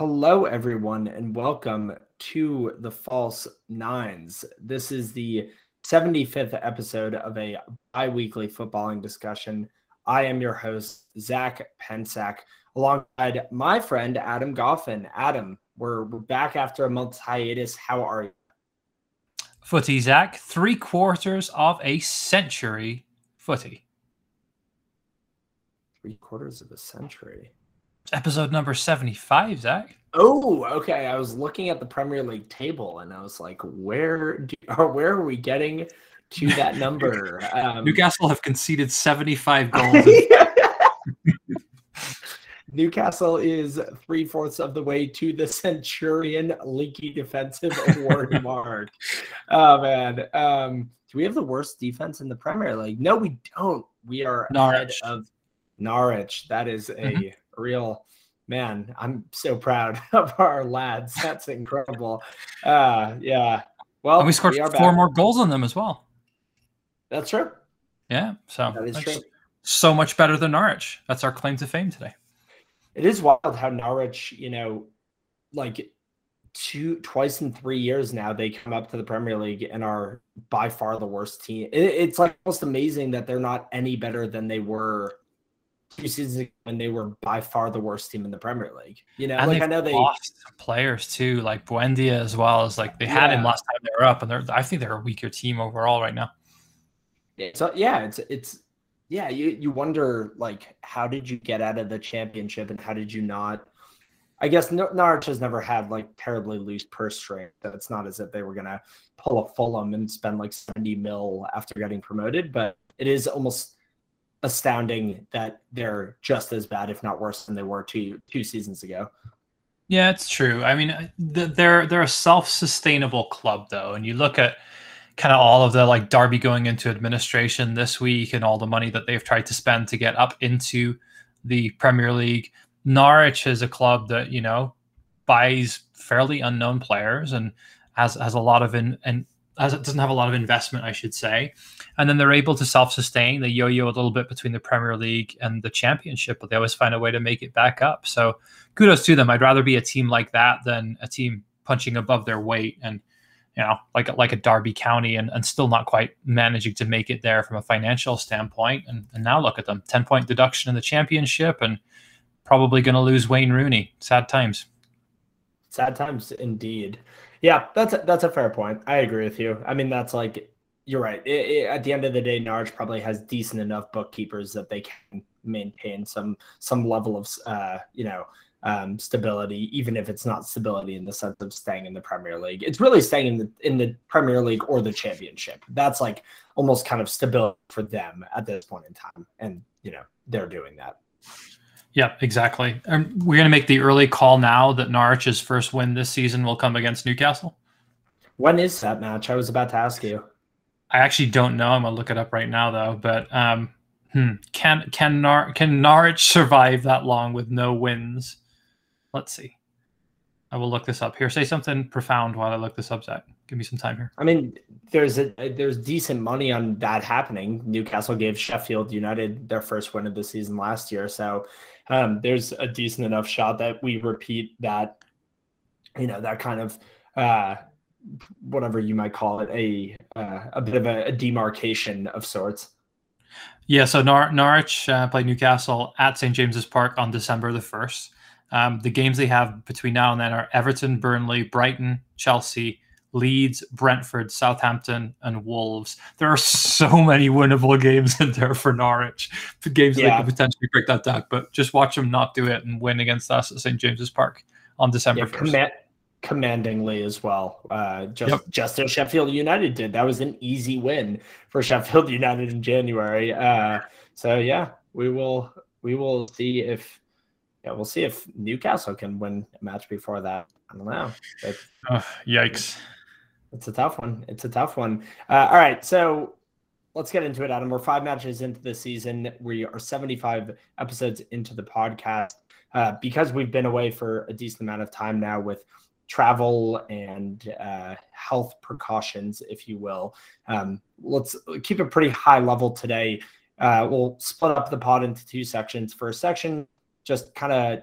Hello, everyone, and welcome to the False Nines. This is the 75th episode of a bi-weekly footballing discussion. I am your host, Zach Pensack, alongside my friend, Adam Goffin. Adam, we're back after a month's hiatus. How are you? Footy, Zach. 3/4 of a century footy. 3/4 of a century? Episode number 75, Zach. Oh, okay. I was looking at the Premier League table, and I was like, where are we getting to that number? Newcastle have conceded 75 goals. Newcastle is 3/4 of the way to the Centurion Leaky Defensive Award mark. Oh, man. Do we have the worst defense in the Premier League? No, we don't. We are Norwich. Ahead of Norwich. That is a... Real man, I'm so proud of our lads. That's incredible. Yeah. Well, and we scored four more goals on them as well. That's true. Yeah. So that is true. So much better than Norwich. That's our claim to fame today. It is wild how Norwich, you know, like twice in 3 years now, they come up to the Premier League and are by far the worst team. It's like almost amazing that they're not any better than they were 2 seasons ago, when they were by far the worst team in the Premier League. You know, and like I know they lost players too, like Buendia as well as like they had him last time they were up, and I think they're a weaker team overall right now. Yeah, so yeah, it's you wonder like how did you get out of the Championship and how did you not? I guess Norwich has never had like terribly loose purse strings. It's not as if they were gonna pull a Fulham and spend like 70 mil after getting promoted, but it is almost astounding that they're just as bad, if not worse, than they were two seasons ago. Yeah, it's true. I mean, they're a self-sustainable club, though. And you look at kind of all of the like Derby going into administration this week and all the money that they've tried to spend to get up into the Premier League. Norwich is a club that, you know, buys fairly unknown players and has a lot of it doesn't have a lot of investment, I should say. And then they're able to self-sustain. They yo-yo a little bit between the Premier League and the Championship, but they always find a way to make it back up. So kudos to them. I'd rather be a team like that than a team punching above their weight and, you know, like a Derby County and still not quite managing to make it there from a financial standpoint. And now look at them. 10-point deduction in the Championship and probably going to lose Wayne Rooney. Sad times. Sad times indeed. Yeah, that's a fair point. I agree with you. I mean, that's like, you're right. At the end of the day, Norwich probably has decent enough bookkeepers that they can maintain some level of, stability, even if it's not stability in the sense of staying in the Premier League. It's really staying in the Premier League or the Championship. That's like almost kind of stability for them at this point in time. And, you know, they're doing that. Yeah, exactly. We're going to make the early call now that Norwich's first win this season will come against Newcastle. When is that match? I was about to ask you. I actually don't know. I'm going to look it up right now, though. But can Norwich survive that long with no wins? Let's see. I will look this up here. Say something profound while I look this up, Zach. Give me some time here. I mean, there's decent money on that happening. Newcastle gave Sheffield United their first win of the season last year. So there's a decent enough shot that we repeat that, you know, that kind of whatever you might call it, a bit of a demarcation of sorts. Yeah, so Norwich played Newcastle at St. James's Park on December the 1st. The games they have between now and then are Everton, Burnley, Brighton, Chelsea, Leeds, Brentford, Southampton, and Wolves. There are so many winnable games in there for Norwich. The games that they could potentially break that duck, but just watch them not do it and win against us at St. James's Park on December 1st. Commandingly as well. Just as Sheffield United did. That was an easy win for Sheffield United in January. So yeah, we will see if we'll see if Newcastle can win a match before that. I don't know. Yikes. It's a tough one. All right. So let's get into it, Adam. We're 5 matches into the season. We are 75 episodes into the podcast. Because we've been away for a decent amount of time now with travel and health precautions, if you will. Let's keep it pretty high level today. We'll split up the pod into 2 sections. First section, just kind of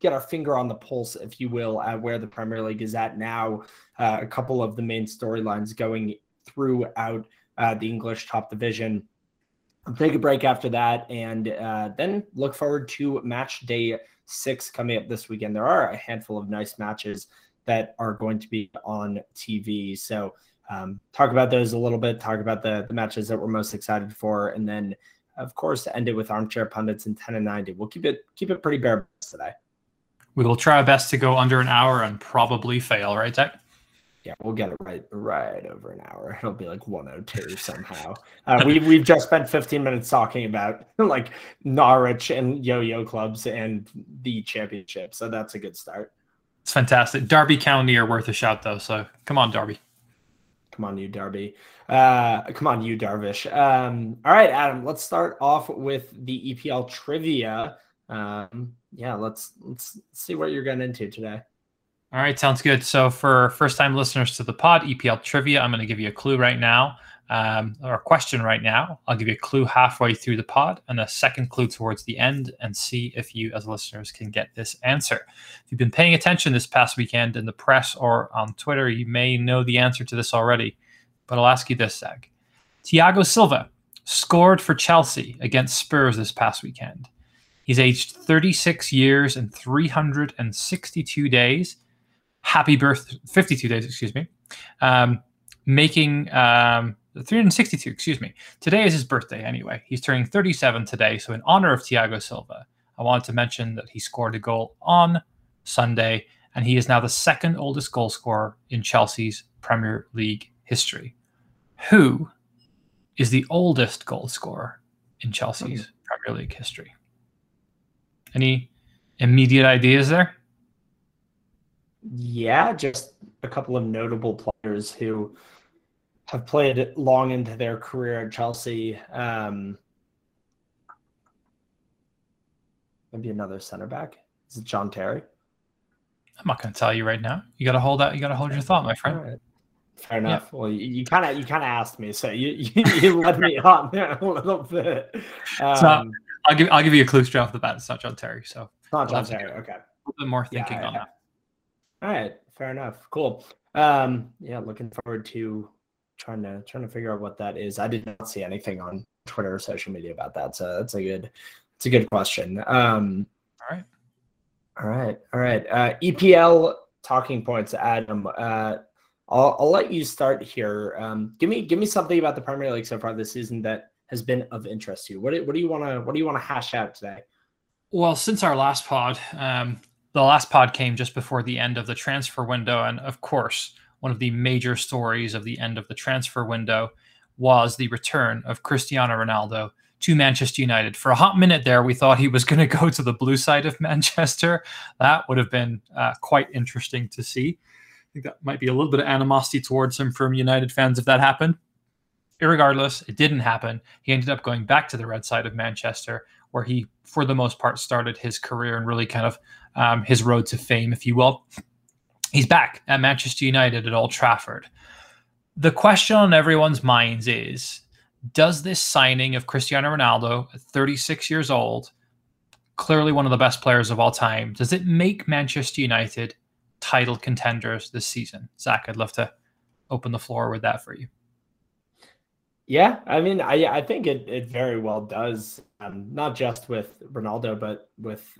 get our finger on the pulse, if you will, at where the Premier League is at now. A couple of the main storylines going throughout the English top division. I'll take a break after that, and then look forward to match day 6 coming up this weekend. There are a handful of nice matches that are going to be on TV. So talk about those a little bit, talk about the matches that we're most excited for, and then, of course, end it with Armchair Pundits in 10 and 90. We'll keep it pretty bare today. We will try our best to go under an hour and probably fail, right, Zach? Yeah, we'll get it right over an hour. It'll be like 102 somehow. We've just spent 15 minutes talking about like Norwich and yo-yo clubs and the championship. So that's a good start. It's fantastic. Derby County are worth a shout, though. So come on, Derby. Come on, you Derby. Come on, you Darvish. All right, Adam, let's start off with the EPL trivia. Yeah, let's see what you're getting into today. All right, sounds good. So for first-time listeners to the pod, EPL trivia, I'm going to give you a clue right now, or a question right now. I'll give you a clue halfway through the pod and a second clue towards the end, and see if you as listeners can get this answer. If you've been paying attention this past weekend in the press or on Twitter, you may know the answer to this already, but I'll ask you this, Zach. Thiago Silva scored for Chelsea against Spurs this past weekend. He's aged 36 years and 362 days. Happy birth, 52 days, excuse me. Making 362, excuse me. Today is his birthday anyway. He's turning 37 today. So in honor of Thiago Silva, I wanted to mention that he scored a goal on Sunday, and he is now the second oldest goal scorer in Chelsea's Premier League history. Who is the oldest goal scorer in Chelsea's Premier League history? Any immediate ideas there? Yeah, just a couple of notable players who have played long into their career at Chelsea. Maybe another center back. Is it John Terry? I'm not going to tell you right now. You got to hold out. You got to hold your thought, my friend. Right. Fair enough. Yeah. Well, you kind of asked me, so you led me on there a little bit. I'll give you a clue straight off the bat. It's not John Terry, so it's not John Terry. Okay, a little bit more thinking on that. All right, fair enough. Cool. Yeah, looking forward to trying to figure out what that is. I did not see anything on Twitter or social media about that, so that's a good question. All right. EPL talking points, Adam. I'll let you start here. Give me something about the Premier League so far this season that has been of interest to you. What do you want to hash out today? Well, since our last pod. The last pod came just before the end of the transfer window. And of course, one of the major stories of the end of the transfer window was the return of Cristiano Ronaldo to Manchester United. For a hot minute there, we thought he was going to go to the blue side of Manchester. That would have been quite interesting to see. I think that might be a little bit of animosity towards him from United fans if that happened. Irregardless, it didn't happen. He ended up going back to the red side of Manchester, where he, for the most part, started his career and really kind of his road to fame, if you will. He's back at Manchester United at Old Trafford. The question on everyone's minds is, does this signing of Cristiano Ronaldo at 36 years old, clearly one of the best players of all time, does it make Manchester United title contenders this season? Zach, I'd love to open the floor with that for you. Yeah, I mean, I think it very well does, not just with Ronaldo, but with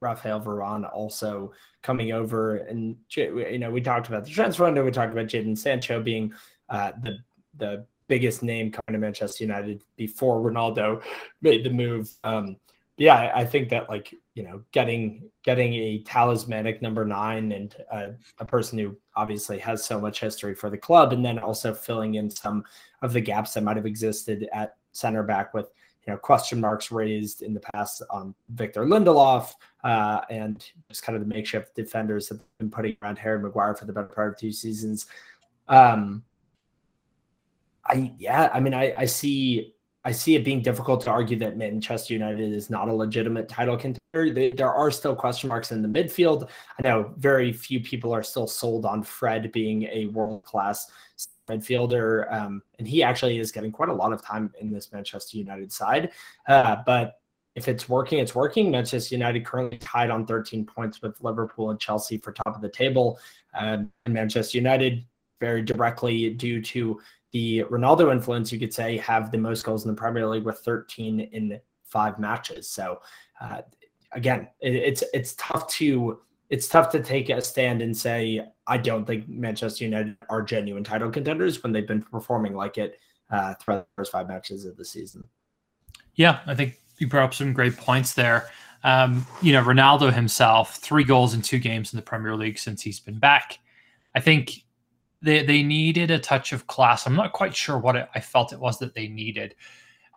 Rafael Varane also coming over. And, you know, we talked about the transfer window. We talked about Jadon Sancho being the biggest name coming to Manchester United before Ronaldo made the move. Yeah, I think that, like, you know, getting a talismanic number 9 and a person who obviously has so much history for the club, and then also filling in some of the gaps that might have existed at center back with, you know, question marks raised in the past on Victor Lindelof and just kind of the makeshift defenders that have been putting around Harry Maguire for the better part of 2 seasons. I see. I see it being difficult to argue that Manchester United is not a legitimate title contender. There are still question marks in the midfield. I know very few people are still sold on Fred being a world-class midfielder, and he actually is getting quite a lot of time in this Manchester United side. But If it's working, it's working. Manchester United currently tied on 13 points with Liverpool and Chelsea for top of the table. And Manchester United, very directly due to the Ronaldo influence, you could say, have the most goals in the Premier League with 13 in 5 matches. So again, it's tough to take a stand and say, I don't think Manchester United are genuine title contenders when they've been performing like it throughout the first 5 matches of the season. Yeah, I think you brought up some great points there. You know, Ronaldo himself, 3 goals in 2 games in the Premier League since he's been back. I think they needed a touch of class. I'm not quite sure what I felt it was that they needed.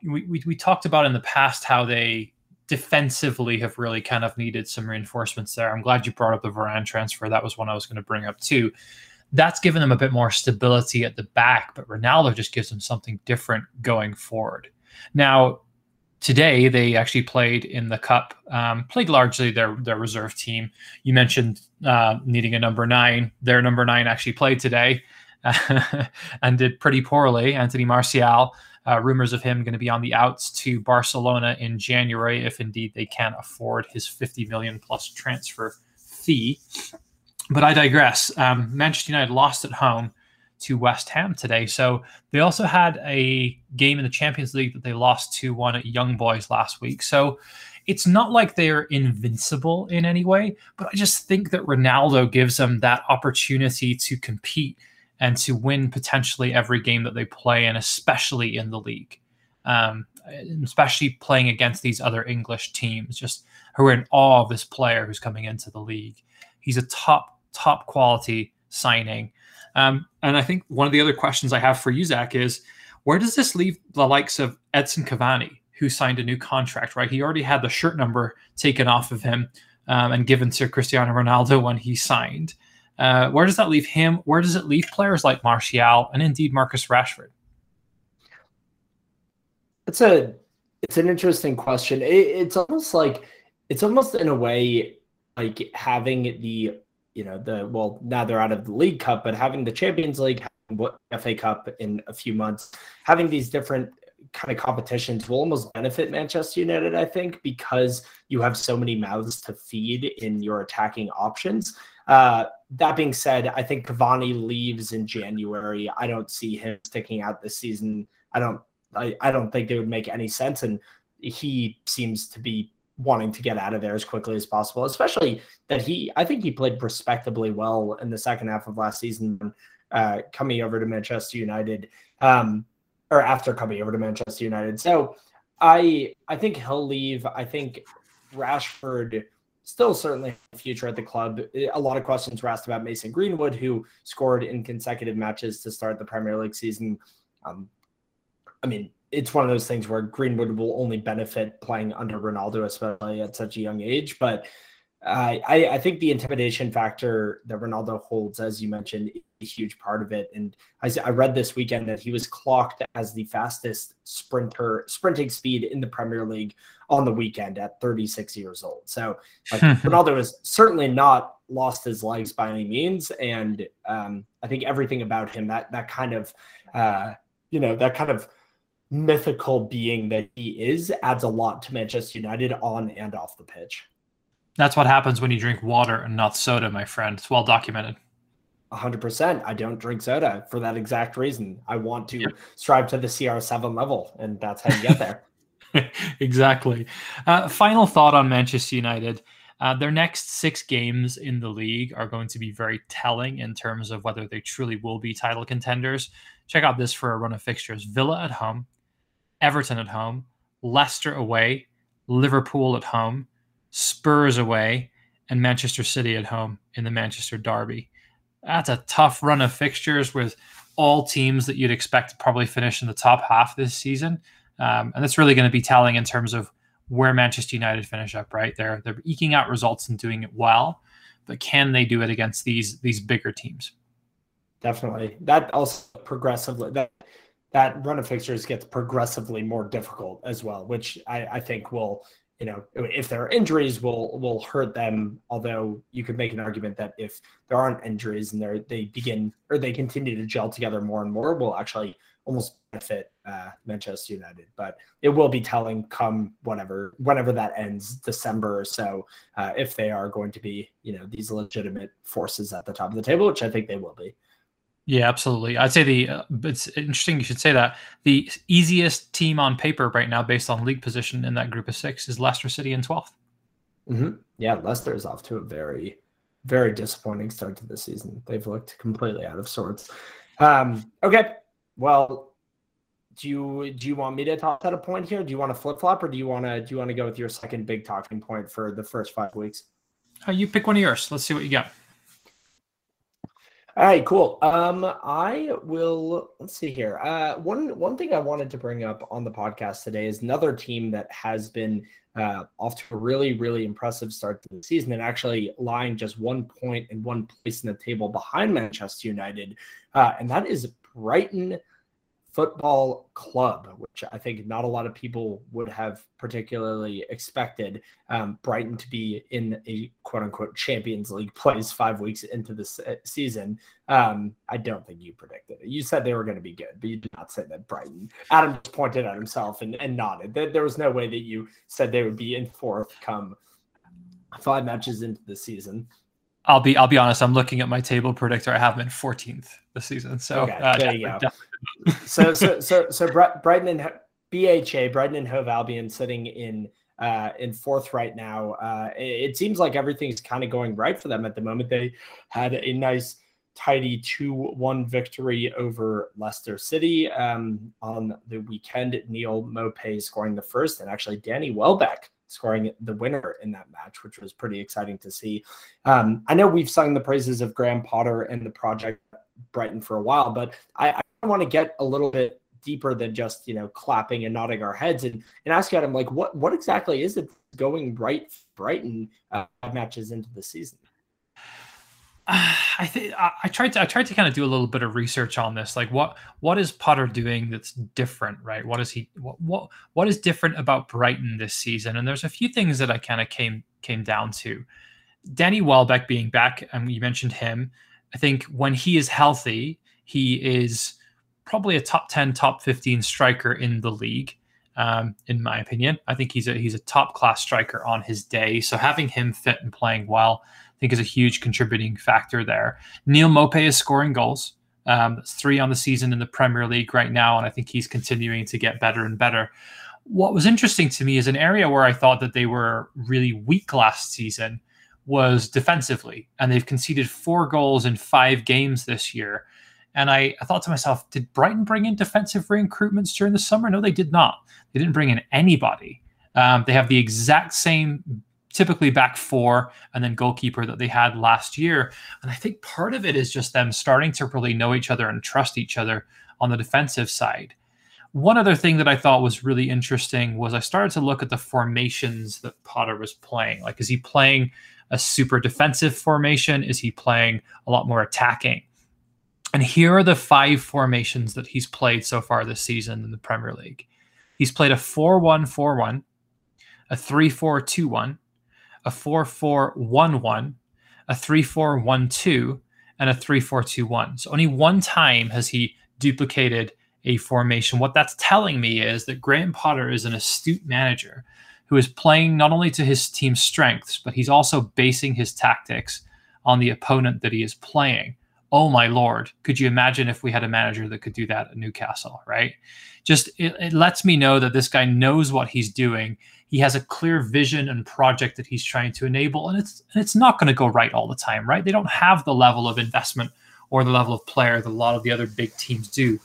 We talked about in the past how they defensively have really kind of needed some reinforcements there. I'm glad you brought up the Varane transfer. That was one I was going to bring up too. That's given them a bit more stability at the back, but Ronaldo just gives them something different going forward. Now, today, they actually played in the Cup, played largely their reserve team. You mentioned needing a number 9. Their number 9 actually played today and did pretty poorly. Anthony Martial, rumors of him going to be on the outs to Barcelona in January, if indeed they can afford his 50 million plus transfer fee. But I digress. Manchester United lost at home to West Ham today. So they also had a game in the Champions League that they lost 2-1 at Young Boys last week. So it's not like they're invincible in any way, but I just think that Ronaldo gives them that opportunity to compete and to win potentially every game that they play, and especially in the league, especially playing against these other English teams, just who are in awe of this player who's coming into the league. He's a top quality signing. And I think one of the other questions I have for you, Zach, is where does this leave the likes of Edson Cavani, who signed a new contract, right? He already had the shirt number taken off of him and given to Cristiano Ronaldo when he signed. Where does that leave him? Where does it leave players like Martial and indeed Marcus Rashford? It's an interesting question. It's almost in a way like having the, you know, well, now they're out of the League Cup, but having the Champions League, having the FA Cup in a few months, having these different kind of competitions will almost benefit Manchester United, I think, because you have so many mouths to feed in your attacking options. That being said, I think Cavani leaves in January. I don't see him sticking out this season. I don't think they would make any sense, and he seems to be wanting to get out of there as quickly as possible, especially that I think he played respectably well in the second half of last season, coming over to Manchester United, or after coming over to Manchester United. So I think he'll leave. I think Rashford still certainly has a future at the club. A lot of questions were asked about Mason Greenwood, who scored in consecutive matches to start the Premier League season. I mean, it's one of those things where Greenwood will only benefit playing under Ronaldo, especially at such a young age. But I think the intimidation factor that Ronaldo holds, as you mentioned, is a huge part of it. And I read this weekend that he was clocked as the fastest sprinting speed in the Premier League on the weekend at 36 years old. So like, Ronaldo has certainly not lost his legs by any means. And I think everything about him, that kind of mythical being that he is, adds a lot to Manchester United on and off the pitch. That's what happens when you drink water and not soda, my friend. It's well documented. 100%. I don't drink soda for that exact reason. I want to strive to the CR7 level, and that's how you get there. Exactly. Final thought on Manchester United. Their next 6 games in the league are going to be very telling in terms of whether they truly will be title contenders. Check out this for a run of fixtures. Villa at home, Everton at home, Leicester away, Liverpool at home, Spurs away, and Manchester City at home in the Manchester Derby. That's a tough run of fixtures with all teams that you'd expect to probably finish in the top half this season. And that's really going to be telling in terms of where Manchester United finish up, right? They're eking out results and doing it well, but can they do it against these bigger teams? Definitely. That also progressively, that run of fixtures gets progressively more difficult as well, which I think will you know, if there are injuries, will hurt them. Although you could make an argument that if there aren't injuries and they continue to gel together more and more, will actually almost benefit Manchester United. But it will be telling come whenever that ends, December or so, if they are going to be, you know, these legitimate forces at the top of the table, which I think they will be. Yeah, absolutely. I'd say it's interesting you should say that. The easiest team on paper right now, based on league position in that group of six, is Leicester City in 12th. Mm-hmm. Yeah, Leicester is off to a very, very disappointing start to the season. They've looked completely out of sorts. Okay, well, do you want me to toss out a point here? Do you want to flip flop, or do you want to go with your second big talking point for the first 5 weeks? You pick one of yours. Let's see what you got. All right, cool. Let's see here. One thing I wanted to bring up on the podcast today is another team that has been off to a really, really impressive start to the season, and actually lying just 1 point and one place in the table behind Manchester United. And that is Brighton Football Club, which I think not a lot of people would have particularly expected Brighton to be in a quote-unquote Champions League place 5 weeks into this season. I don't think you predicted it. You said they were going to be good, but you did not say that Brighton. Adam just pointed at himself and nodded. There was no way that you said they would be in fourth come 5 matches into the season. I'll be honest. I'm looking at my table predictor. I have them in 14th this season. So okay, there you go. So Brighton and BHA, Brighton and Hove Albion sitting in fourth right now. It seems like everything's kind of going right for them at the moment. They had a nice, tidy 2-1 victory over Leicester City on the weekend. Neal Maupay scoring the first, and actually Danny Welbeck scoring the winner in that match, which was pretty exciting to see. I know we've sung the praises of Graham Potter and the project Brighton for a while, but I want to get a little bit deeper than just, you know, clapping and nodding our heads and ask Adam, like, what exactly is it going right for Brighton 5 matches into the season? I tried to kind of do a little bit of research on this. Like, what is Potter doing that's different, right? What is different about Brighton this season? And there's a few things that I kind of came down to. Danny Welbeck being back, and you mentioned him. I think when he is healthy, he is probably a top 10, top 15 striker in the league. In my opinion, I think he's a top class striker on his day. So having him fit and playing well, I think, is a huge contributing factor there. Neal Maupay is scoring goals. 3 on the season in the Premier League right now, and I think he's continuing to get better and better. What was interesting to me is an area where I thought that they were really weak last season was defensively, and they've conceded 4 goals in 5 games this year. And I thought to myself, did Brighton bring in defensive recruitments during the summer? No, they did not. They didn't bring in anybody. They have the exact same typically back 4 and then goalkeeper that they had last year. And I think part of it is just them starting to really know each other and trust each other on the defensive side. One other thing that I thought was really interesting was I started to look at the formations that Potter was playing. Like, is he playing a super defensive formation? Is he playing a lot more attacking? And here are the 5 formations that he's played so far this season in the Premier League. He's played a 4-1-4-1, a 3-4-2-1, a 4-4-1-1, a 3-4-1-2, and a 3-4-2-1. So only one time has he duplicated a formation. What that's telling me is that Graham Potter is an astute manager who is playing not only to his team's strengths, but he's also basing his tactics on the opponent that he is playing. Oh my Lord, could you imagine if we had a manager that could do that at Newcastle, right? Just, it lets me know that this guy knows what he's doing. He has a clear vision and project that he's trying to enable, and it's not going to go right all the time, right? They don't have the level of investment or the level of player that a lot of the other big teams do.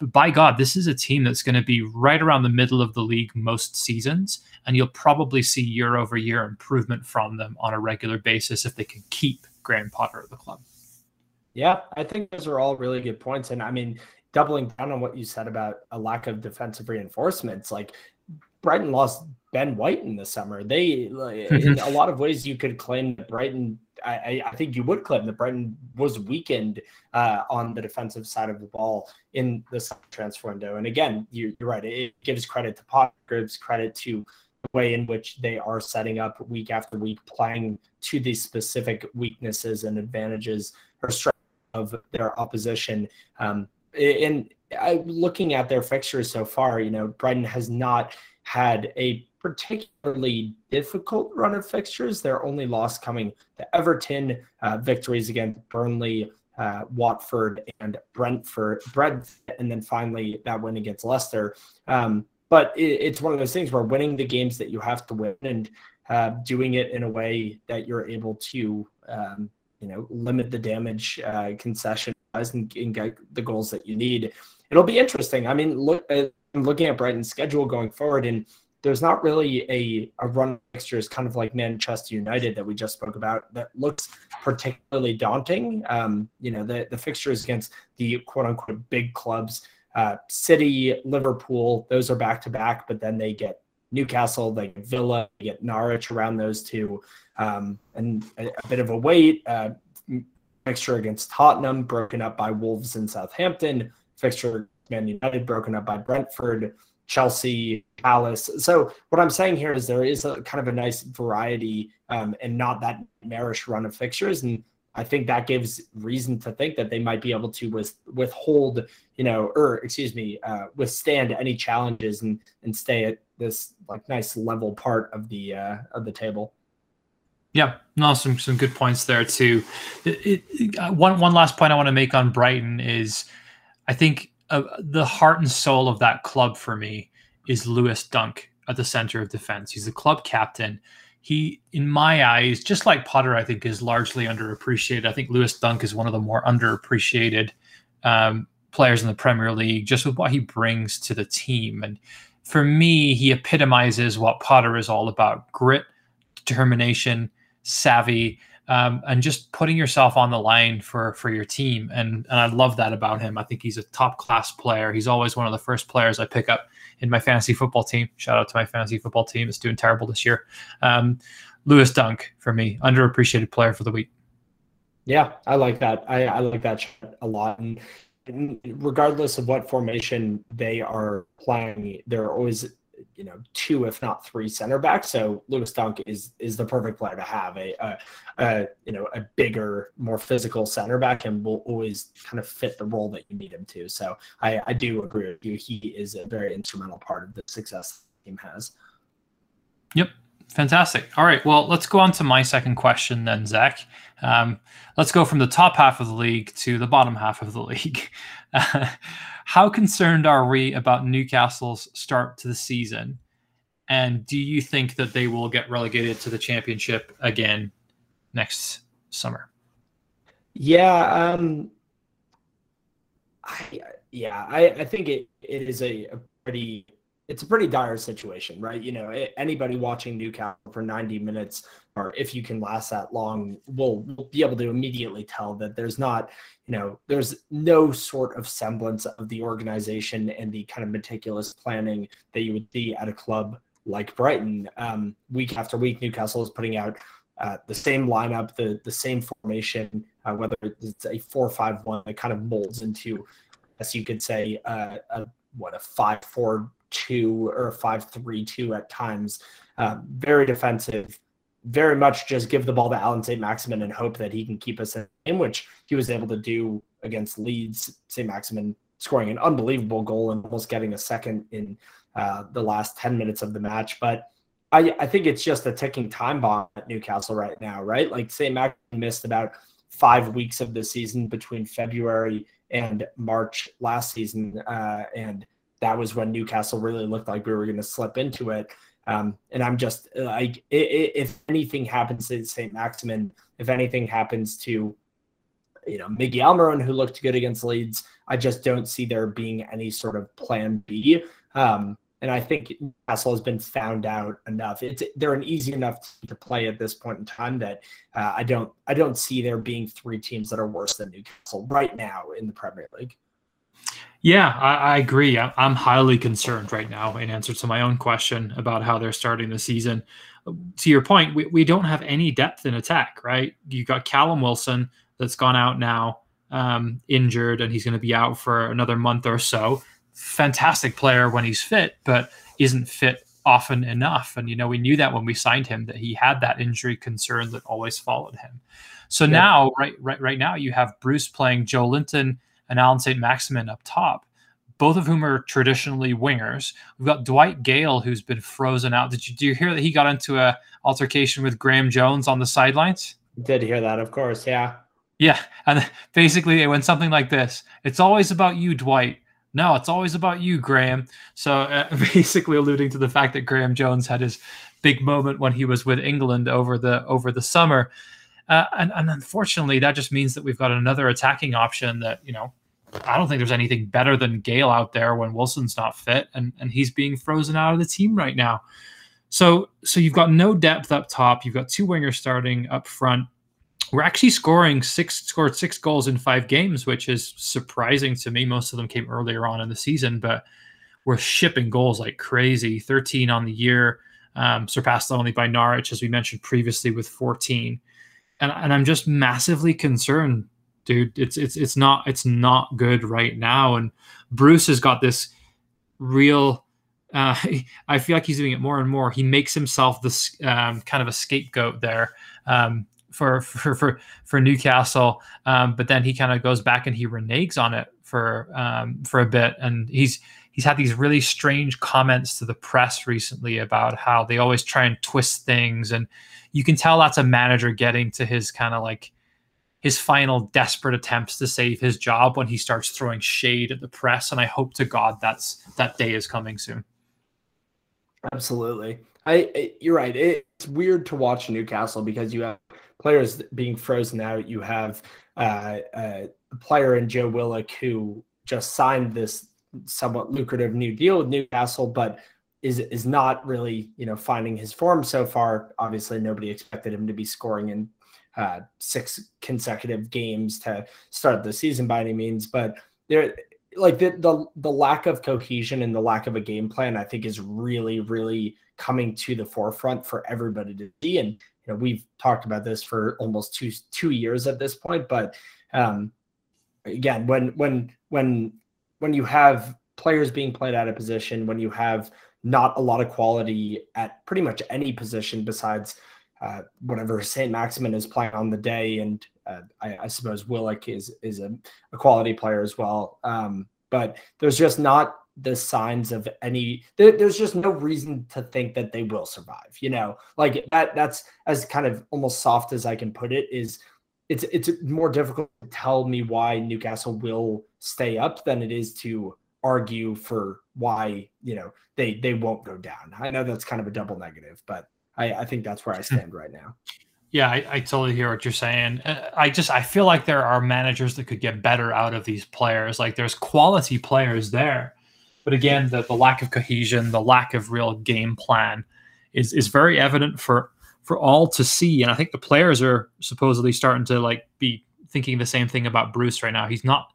But by God, this is a team that's going to be right around the middle of the league most seasons, and you'll probably see year-over-year improvement from them on a regular basis if they can keep Graham Potter at the club. Yeah, I think those are all really good points. And I mean, doubling down on what you said about a lack of defensive reinforcements, like Brighton lost Ben White in the summer. In a lot of ways, you could claim that Brighton, I think you would claim that Brighton was weakened on the defensive side of the ball in this transfer window. And again, you're right. It gives credit to Potter, gives credit to way in which they are setting up week after week, playing to the specific weaknesses and advantages or strengths of their opposition. And looking at their fixtures so far, you know, Brighton has not had a particularly difficult run of fixtures. Their only loss coming to Everton, victories against Burnley, Watford, and Brentford, and then finally that win against Leicester. But it's one of those things where winning the games that you have to win and doing it in a way that you're able to, you know, limit the damage concession and get the goals that you need. It'll be interesting. I mean, looking at Brighton's schedule going forward, and there's not really a run of fixtures kind of like Manchester United that we just spoke about that looks particularly daunting. You know, the fixtures against the quote-unquote big clubs, City, Liverpool, those are back-to-back, but then they get Newcastle, they get Villa, they get Norwich around those two, and a bit of a wait. Fixture against Tottenham, broken up by Wolves and Southampton. Fixture Man United, broken up by Brentford, Chelsea, Palace. So what I'm saying here is there is a kind of a nice variety and not that nightmarish run of fixtures. And I think that gives reason to think that they might be able to withstand any challenges and stay at this like nice level part of the table. Yeah, no, some good points there too. One last point I want to make on Brighton is I think the heart and soul of that club for me is Lewis Dunk at the center of defense. He's the club captain. He, in my eyes, just like Potter, I think is largely underappreciated. I think Lewis Dunk is one of the more underappreciated players in the Premier League, just with what he brings to the team. And for me, he epitomizes what Potter is all about: grit, determination, savvy, and just putting yourself on the line for your team. And I love that about him. I think he's a top-class player. He's always one of the first players I pick up in my fantasy football team. Shout out to my fantasy football team. It's doing terrible this year. Lewis Dunk, for me, underappreciated player for the week. Yeah, I like that. I like that a lot. And regardless of what formation they are playing, they're always, you know, two, if not three center backs. So Lewis Dunk is the perfect player to have a bigger, more physical center back, and will always kind of fit the role that you need him to. So I do agree with you. He is a very instrumental part of the success the team has. Yep. Fantastic. All right. Well, let's go on to my second question then, Zach. Let's go from the top half of the league to the bottom half of the league. How concerned are we about Newcastle's start to the season? And do you think that they will get relegated to the Championship again next summer? Yeah. I think it is it's a pretty dire situation, right? You know, anybody watching Newcastle for 90 minutes, or if you can last that long, will be able to immediately tell that there's no sort of semblance of the organization and the kind of meticulous planning that you would see at a club like Brighton. Week after week, Newcastle is putting out the same lineup, the same formation, whether it's a 4-5-1 that kind of molds into, as you could say, a 5-4-2 or 5-3-2 at times. Very defensive, very much just give the ball to Alan St. Maximin and hope that he can keep us in the game, which he was able to do against Leeds. St. Maximin scoring an unbelievable goal and almost getting a second in the last 10 minutes of the match. But I think it's just a ticking time bomb at Newcastle right now, right? Like St. Maximin missed about 5 weeks of the season between February and March last season, and that was when Newcastle really looked like we were going to slip into it. And I'm just like, if anything happens to St. Maximin, if anything happens to, you know, Miggy Almiron, who looked good against Leeds, I just don't see there being any sort of plan B. And I think Newcastle has been found out enough. They're an easy enough to play at this point in time that I don't see there being three teams that are worse than Newcastle right now in the Premier League. Yeah, I agree. I'm highly concerned right now in answer to my own question about how they're starting the season. To your point, we don't have any depth in attack, right? You got Callum Wilson that's gone out now, injured, and he's going to be out for another month or so. Fantastic player when he's fit, but isn't fit often enough. And, you know, we knew that when we signed him, that he had that injury concern that always followed him. So yeah. Now, right now, you have Bruce playing Joe Linton and Alan St. Maximin up top, both of whom are traditionally wingers. We've got Dwight Gale, who's been frozen out. Do you hear that he got into an altercation with Graham Jones on the sidelines? Did hear that, of course, yeah. Yeah, and basically it went something like this. It's always about you, Dwight. No, it's always about you, Graham. So basically alluding to the fact that Graham Jones had his big moment when he was with England over the summer. And unfortunately, that just means that we've got another attacking option that, you know, I don't think there's anything better than Gale out there when Wilson's not fit, and he's being frozen out of the team right now. So you've got no depth up top. You've got two wingers starting up front. We're actually scored six goals in 5 games, which is surprising to me. Most of them came earlier on in the season, but we're shipping goals like crazy. 13 on the year, surpassed only by Norwich, as we mentioned previously, with 14. And I'm just massively concerned, dude. It's not good right now. And Bruce has got this real. I feel like he's doing it more and more. He makes himself this kind of a scapegoat there. For Newcastle, but then he kind of goes back and he reneges on it for a bit, and he's had these really strange comments to the press recently about how they always try and twist things, and you can tell that's a manager getting to his kind of like his final desperate attempts to save his job when he starts throwing shade at the press, and I hope to God that day is coming soon. Absolutely, you're right. It's weird to watch Newcastle because you have players being frozen out. You have a player in Joe Willock who just signed this somewhat lucrative new deal with Newcastle, but is not really, you know, finding his form so far. Obviously, nobody expected him to be scoring in 6 consecutive games to start the season by any means. But there, like the lack of cohesion and the lack of a game plan, I think, is really, really coming to the forefront for everybody to see. And you know, we've talked about this for almost two years at this point, but again, when you have players being played out of position, when you have not a lot of quality at pretty much any position besides whatever St. Maximin is playing on the day, and I suppose Willock is a quality player as well, but there's just not the signs of any, there's just no reason to think that they will survive, you know, like that's as kind of almost soft as I can put it. It's more difficult to tell me why Newcastle will stay up than it is to argue for why, you know, they won't go down. I know that's kind of a double negative, but I think that's where I stand right now. Yeah, I totally hear what you're saying. I feel like there are managers that could get better out of these players. Like there's quality players there. But again, the lack of cohesion, the lack of real game plan is very evident for all to see. And I think the players are supposedly starting to like be thinking the same thing about Bruce right now. He's not,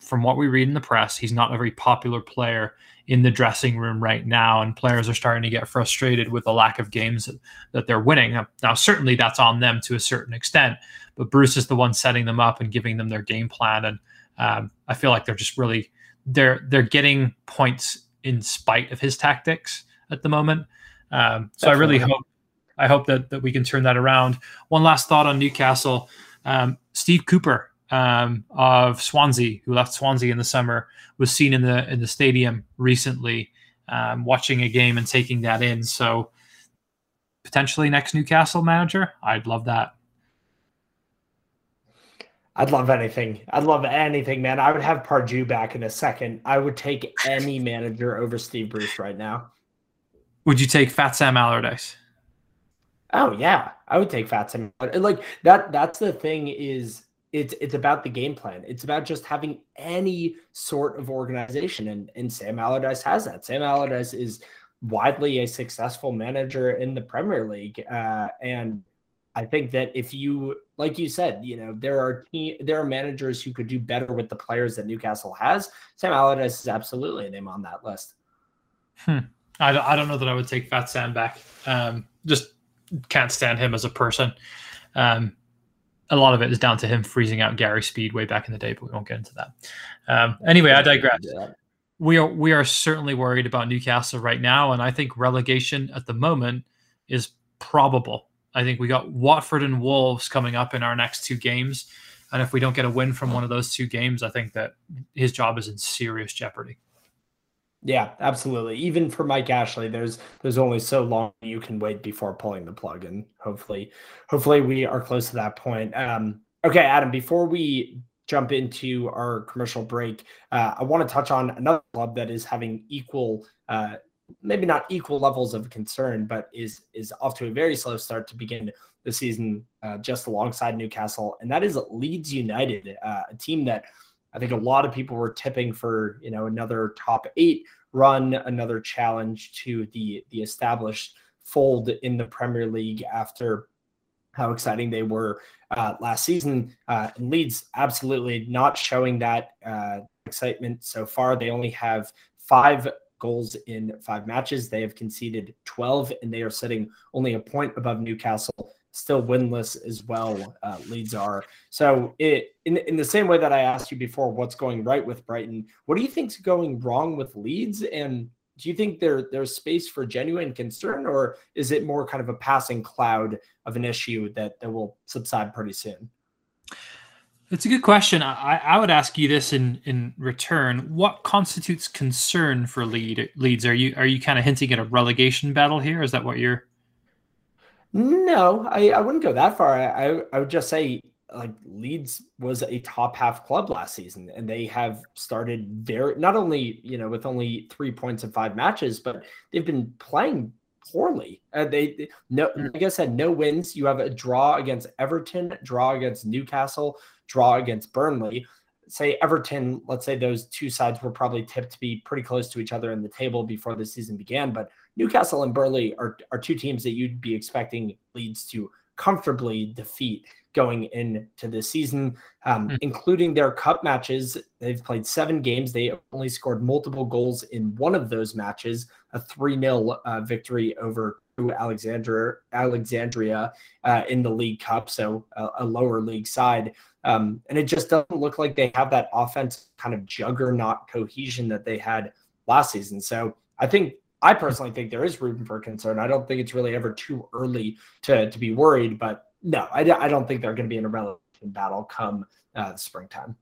from what we read in the press, he's not a very popular player in the dressing room right now. And players are starting to get frustrated with the lack of games that they're winning. Now, certainly that's on them to a certain extent, but Bruce is the one setting them up and giving them their game plan. And I feel like they're just really... They're getting points in spite of his tactics at the moment. So definitely. I hope that we can turn that around. One last thought on Newcastle. Steve Cooper of Swansea, who left Swansea in the summer, was seen in the stadium recently watching a game and taking that in. So potentially next Newcastle manager, I'd love that. I'd love anything. I'd love anything, man. I would have Pardew back in a second. I would take any manager over Steve Bruce right now. Would you take Fat Sam Allardyce? Oh yeah, I would take Fat Sam. Like that. That's the thing is, it's about the game plan. It's about just having any sort of organization, and Sam Allardyce has that. Sam Allardyce is widely a successful manager in the Premier League, and I think that if you, like you said, you know, there are managers who could do better with the players that Newcastle has. Sam Allardyce is absolutely a name on that list. I don't know that I would take Fat Sam back. Just can't stand him as a person. A lot of it is down to him freezing out Gary Speed way back in the day, but we won't get into that. Anyway, I digress. we are certainly worried about Newcastle right now, and I think relegation at the moment is probable. I think we got Watford and Wolves coming up in our next two games, and if we don't get a win from one of those two games, I think that his job is in serious jeopardy. Yeah, absolutely. Even for Mike Ashley, there's only so long you can wait before pulling the plug, and hopefully we are close to that point. Okay, Adam, before we jump into our commercial break, I want to touch on another club that is having equal, maybe not equal levels of concern, but is off to a very slow start to begin the season, just alongside Newcastle, and that is Leeds United, a team that I think a lot of people were tipping for, you know, another top eight run, another challenge to the established fold in the Premier League after how exciting they were last season. And Leeds absolutely not showing that excitement so far. They only have 5 goals in 5 matches. They have conceded 12, and they are sitting only a point above Newcastle, still winless as well, Leeds are. So in the same way that I asked you before, what's going right with Brighton, what do you think's going wrong with Leeds? And do you think there's space for genuine concern, or is it more kind of a passing cloud of an issue that will subside pretty soon? It's a good question. I would ask you this in return. What constitutes concern for Leeds? Are you kind of hinting at a relegation battle here? Is that what you're... No, I wouldn't go that far. I would just say, like, Leeds was a top half club last season, and they have started very, not only, you know, with only 3 points in 5 matches, but they've been playing poorly. Like I said, no wins. You have a draw against Everton, draw against Newcastle, draw against Burnley. Say Everton, let's say those two sides were probably tipped to be pretty close to each other in the table before the season began, but Newcastle and Burnley are two teams that you'd be expecting Leeds to comfortably defeat going into this season, including their cup matches. They've played 7 games. They only scored multiple goals in one of those matches, a 3-0 victory over Alexandria in the League Cup, so a lower league side. And it just doesn't look like they have that offense kind of juggernaut cohesion that they had last season. So I personally think there is room for concern. I don't think it's really ever too early to be worried, but no, I don't think they're going to be in a relegation battle come springtime.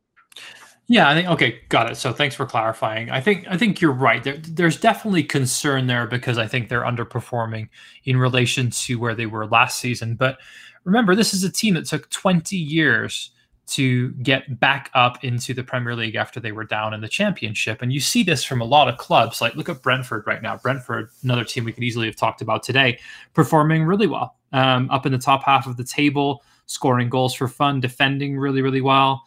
Yeah, I think, okay, got it. So thanks for clarifying. I think you're right. There's definitely concern there because I think they're underperforming in relation to where they were last season. But remember, this is a team that took 20 years to get back up into the Premier League after they were down in the Championship. And you see this from a lot of clubs. Like, look at Brentford right now. Brentford, another team we could easily have talked about today, performing really well, up in the top half of the table, scoring goals for fun, defending really, really well.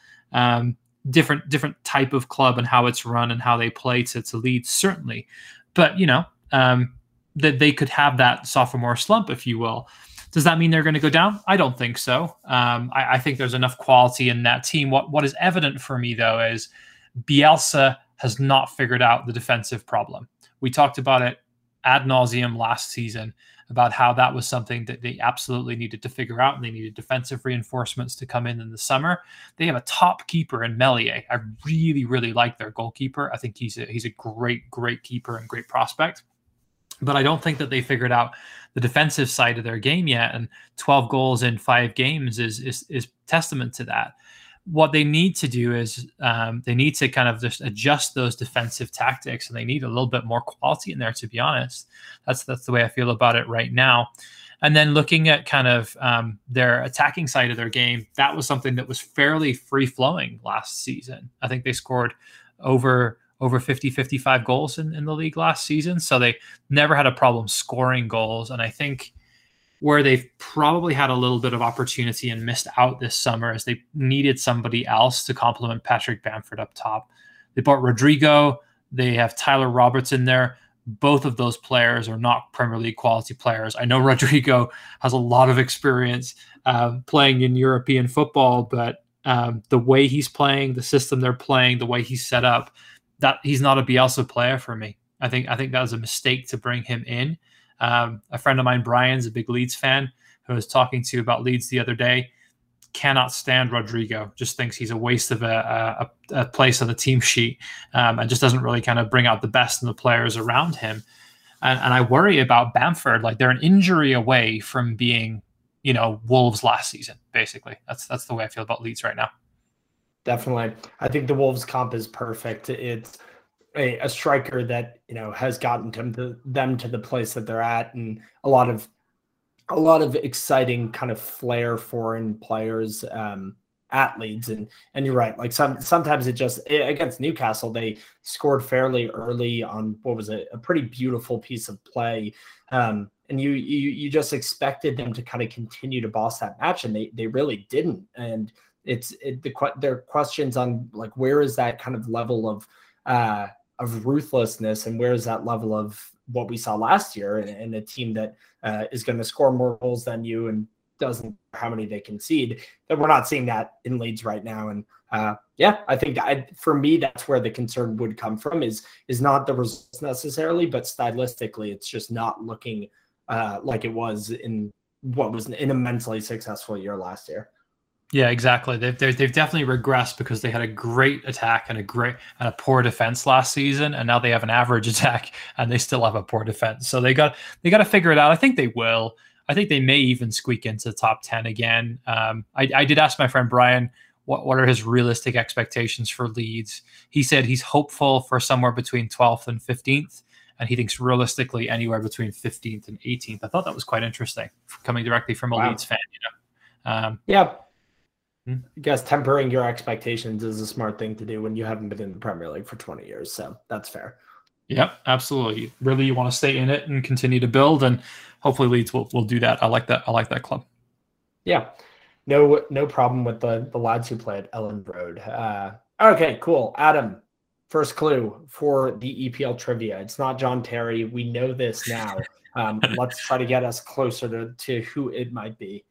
Different type of club and how it's run and how they play to Leeds, certainly. But, you know, that they could have that sophomore slump, if you will. Does that mean they're going to go down? I don't think so. I think there's enough quality in that team. What is evident for me, though, is Bielsa has not figured out the defensive problem. We talked about it ad nauseum last season about how that was something that they absolutely needed to figure out, and they needed defensive reinforcements to come in the summer. They have a top keeper in Meslier. I really, really like their goalkeeper. I think he's a great, great keeper and great prospect. But I don't think that they figured out the defensive side of their game yet. And 12 goals in 5 games is testament to that. What they need to do is they need to kind of just adjust those defensive tactics, and they need a little bit more quality in there, to be honest. That's the way I feel about it right now. And then looking at kind of their attacking side of their game, that was something that was fairly free-flowing last season. I think they scored over 50, 55 goals in the league last season. So they never had a problem scoring goals. And I think where they've probably had a little bit of opportunity and missed out this summer is they needed somebody else to complement Patrick Bamford up top. They bought Rodrigo. They have Tyler Roberts in there. Both of those players are not Premier League quality players. I know Rodrigo has a lot of experience playing in European football, but the way he's playing, the system they're playing, the way he's set up, that he's not a Bielsa player for me. I think that was a mistake to bring him in. A friend of mine, Brian's a big Leeds fan, who I was talking to about Leeds the other day, cannot stand Rodrigo, just thinks he's a waste of a place on the team sheet, and just doesn't really kind of bring out the best in the players around him. And I worry about Bamford. Like, they're an injury away from being, you know, Wolves last season, basically. That's the way I feel about Leeds right now. Definitely. I think the Wolves comp is perfect. It's a striker that, you know, has gotten them to the place that they're at, and a lot of exciting kind of flair foreign players at Leeds. And you're right. Like sometimes it just, against Newcastle, they scored fairly early on what was a pretty beautiful piece of play. And you just expected them to kind of continue to boss that match, and they really didn't. And there are questions on, like, where is that kind of level of ruthlessness, and where is that level of what we saw last year in a team that is going to score more goals than you and doesn't care how many they concede. That we're not seeing that in Leeds right now. And yeah, I think for me, that's where the concern would come from, is not the results necessarily, but stylistically, it's just not looking like it was in what was an immensely successful year last year. Yeah, exactly. They've definitely regressed, because they had a great attack and a poor defense last season, and now they have an average attack and they still have a poor defense. So they got to figure it out. I think they will. I think they may even squeak into the top 10 again. I did ask my friend Brian what are his realistic expectations for Leeds. He said he's hopeful for somewhere between 12th and 15th, and he thinks realistically anywhere between 15th and 18th. I thought that was quite interesting, coming directly from a Leeds fan. You know, yeah. I guess tempering your expectations is a smart thing to do when you haven't been in the Premier League for 20 years. So that's fair. Yep, absolutely. Really, you want to stay in it and continue to build, and hopefully Leeds will do that. I like that. I like that club. Yeah, no problem with the lads who play at Ellen Road. Okay, cool. Adam, first clue for the EPL trivia. It's not John Terry. We know this now. Let's try to get us closer to who it might be.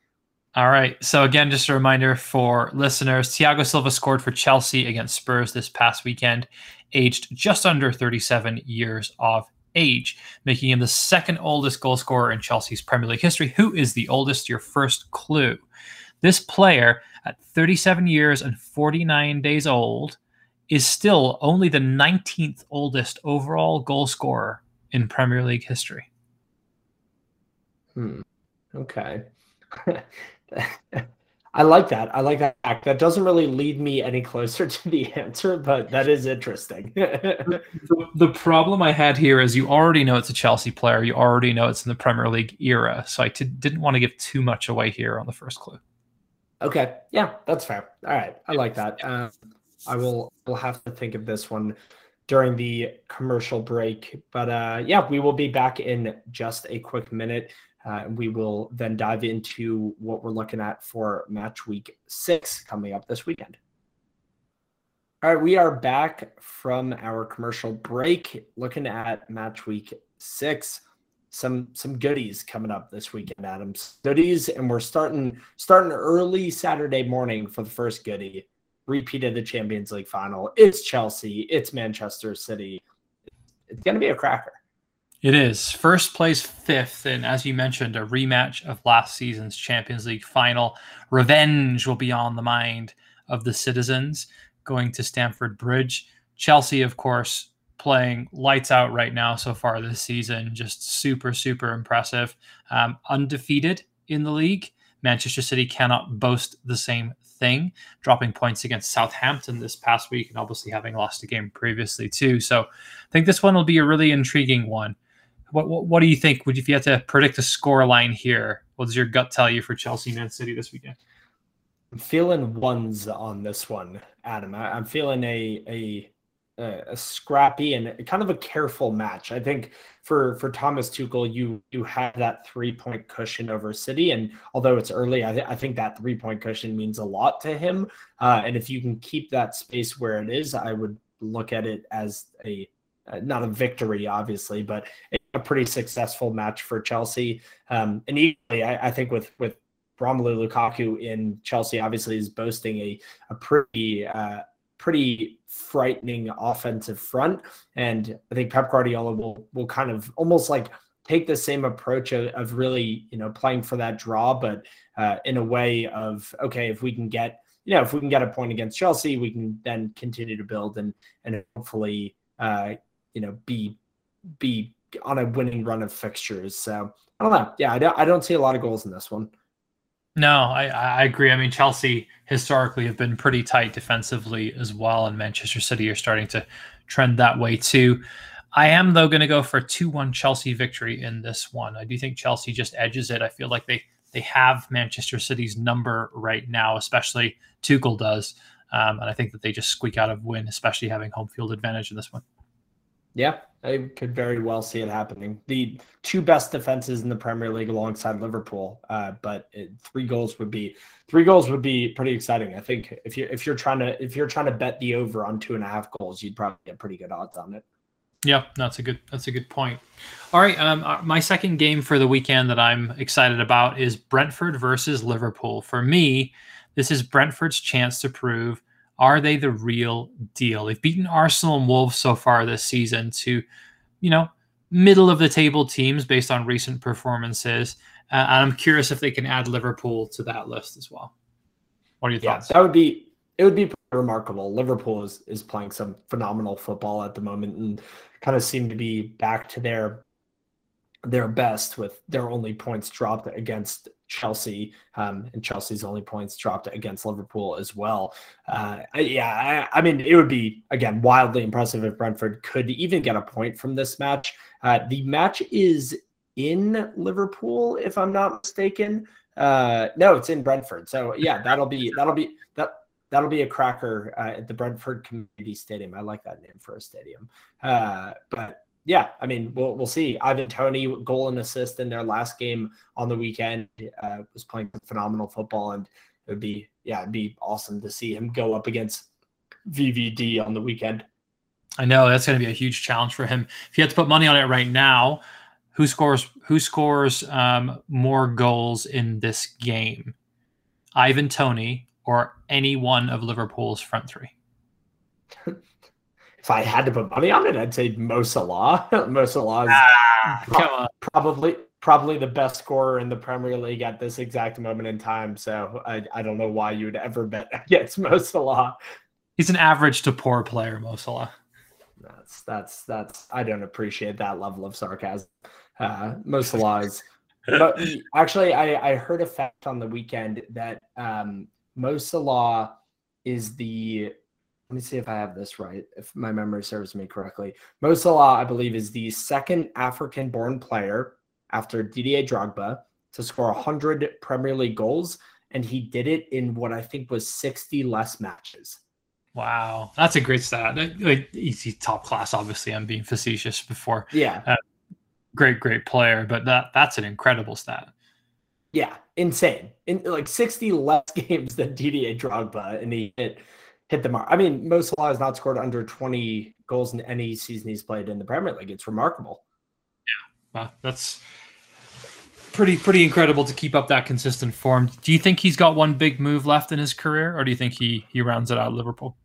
All right. So again, just a reminder for listeners, Thiago Silva scored for Chelsea against Spurs this past weekend, aged just under 37 years of age, making him the second oldest goal scorer in Chelsea's Premier League history. Who is the oldest? Your first clue. This player, at 37 years and 49 days old, is still only the 19th oldest overall goal scorer in Premier League history. Okay. I like that. I like that. That doesn't really lead me any closer to the answer, but that is interesting. The problem I had here is you already know it's a Chelsea player. You already know it's in the Premier League era. So I didn't want to give too much away here on the first clue. Okay. Yeah, that's fair. All right. I like that. We'll have to think of this one during the commercial break. But yeah, we will be back in just a quick minute. We will then dive into what we're looking at for match week 6 coming up this weekend. All right, we are back from our commercial break, looking at match week 6. Some goodies coming up this weekend, Adam. Goodies, and we're starting early Saturday morning for the first goodie. Repeat of the Champions League final. It's Chelsea. It's Manchester City. It's going to be a cracker. It is. First place, 5th, and as you mentioned, a rematch of last season's Champions League final. Revenge will be on the mind of the citizens going to Stamford Bridge. Chelsea, of course, playing lights out right now so far this season. Just super, super impressive. Undefeated in the league. Manchester City cannot boast the same thing, dropping points against Southampton this past week and obviously having lost a game previously too. So I think this one will be a really intriguing one. What do you think? If you had to predict a score line here, what does your gut tell you for Chelsea Man City this weekend? I'm feeling ones on this one, Adam. I'm feeling a scrappy and kind of a careful match. I think for Thomas Tuchel, you have that 3-point cushion over City, and although it's early, I think that 3-point cushion means a lot to him. And if you can keep that space where it is, I would look at it as not a victory, obviously, but a pretty successful match for Chelsea. And equally, I think with Romelu Lukaku in Chelsea, obviously is boasting a pretty frightening offensive front. And I think Pep Guardiola will kind of almost like take the same approach of really, you know, playing for that draw, but in a way of, okay, if we can get, you know, if we can get a point against Chelsea, we can then continue to build and hopefully, you know, be on a winning run of fixtures. So I don't know. Yeah, I don't see a lot of goals in this one. No, I agree. I mean, Chelsea historically have been pretty tight defensively as well, and Manchester City are starting to trend that way too. I am, though, going to go for a 2-1 Chelsea victory in this one. I do think Chelsea just edges it. I feel like they have Manchester City's number right now, especially Tuchel does. And I think that they just squeak out a win, especially having home field advantage in this one. Yeah, I could very well see it happening. The two best defenses in the Premier League alongside Liverpool, but three goals would be pretty exciting. I think if you're trying to bet the over on 2.5 goals, you'd probably get pretty good odds on it. Yeah, that's a good point. All right, my second game for the weekend that I'm excited about is Brentford versus Liverpool. For me, this is Brentford's chance to prove, are they the real deal? They've beaten Arsenal and Wolves so far this season to, you know, middle of the table teams based on recent performances. And I'm curious if they can add Liverpool to that list as well. What are your thoughts? That would be pretty remarkable. Liverpool is playing some phenomenal football at the moment and kind of seem to be back to their best, with their only points dropped against Chelsea, and Chelsea's only points dropped against Liverpool as well. I mean, it would be, again, wildly impressive if Brentford could even get a point from this match. The match is in Liverpool, if I'm not mistaken. No, it's in Brentford. So yeah, that'll be a cracker at the Brentford Community Stadium. I like that name for a stadium. But yeah, I mean, we'll see. Ivan Toney, goal and assist in their last game on the weekend, was playing phenomenal football, and it'd be awesome to see him go up against VVD on the weekend. I know that's going to be a huge challenge for him. If you had to put money on it right now, who scores more goals in this game, Ivan Toney or any one of Liverpool's front three? If I had to put money on it, I'd say Mo Salah. Mo Salah is probably the best scorer in the Premier League at this exact moment in time. So I don't know why you would ever bet against Mo Salah. He's an average to poor player, Mo Salah. That's I don't appreciate that level of sarcasm. Mo Salah is. But actually, I heard a fact on the weekend that Mo Salah is the. Let me see if I have this right, if my memory serves me correctly. Mo Salah, I believe, is the second African-born player after Didier Drogba to score 100 Premier League goals, and he did it in what I think was 60 less matches. Wow, that's a great stat. Like, he's top class, obviously. I'm being facetious before. Yeah. Great player, but that's an incredible stat. Yeah, insane. In like 60 less games than Didier Drogba, and he hit the mark. I mean, Mo Salah has not scored under 20 goals in any season he's played in the Premier League. It's remarkable. Yeah, wow, that's pretty incredible to keep up that consistent form. Do you think he's got one big move left in his career, or do you think he rounds it out at Liverpool?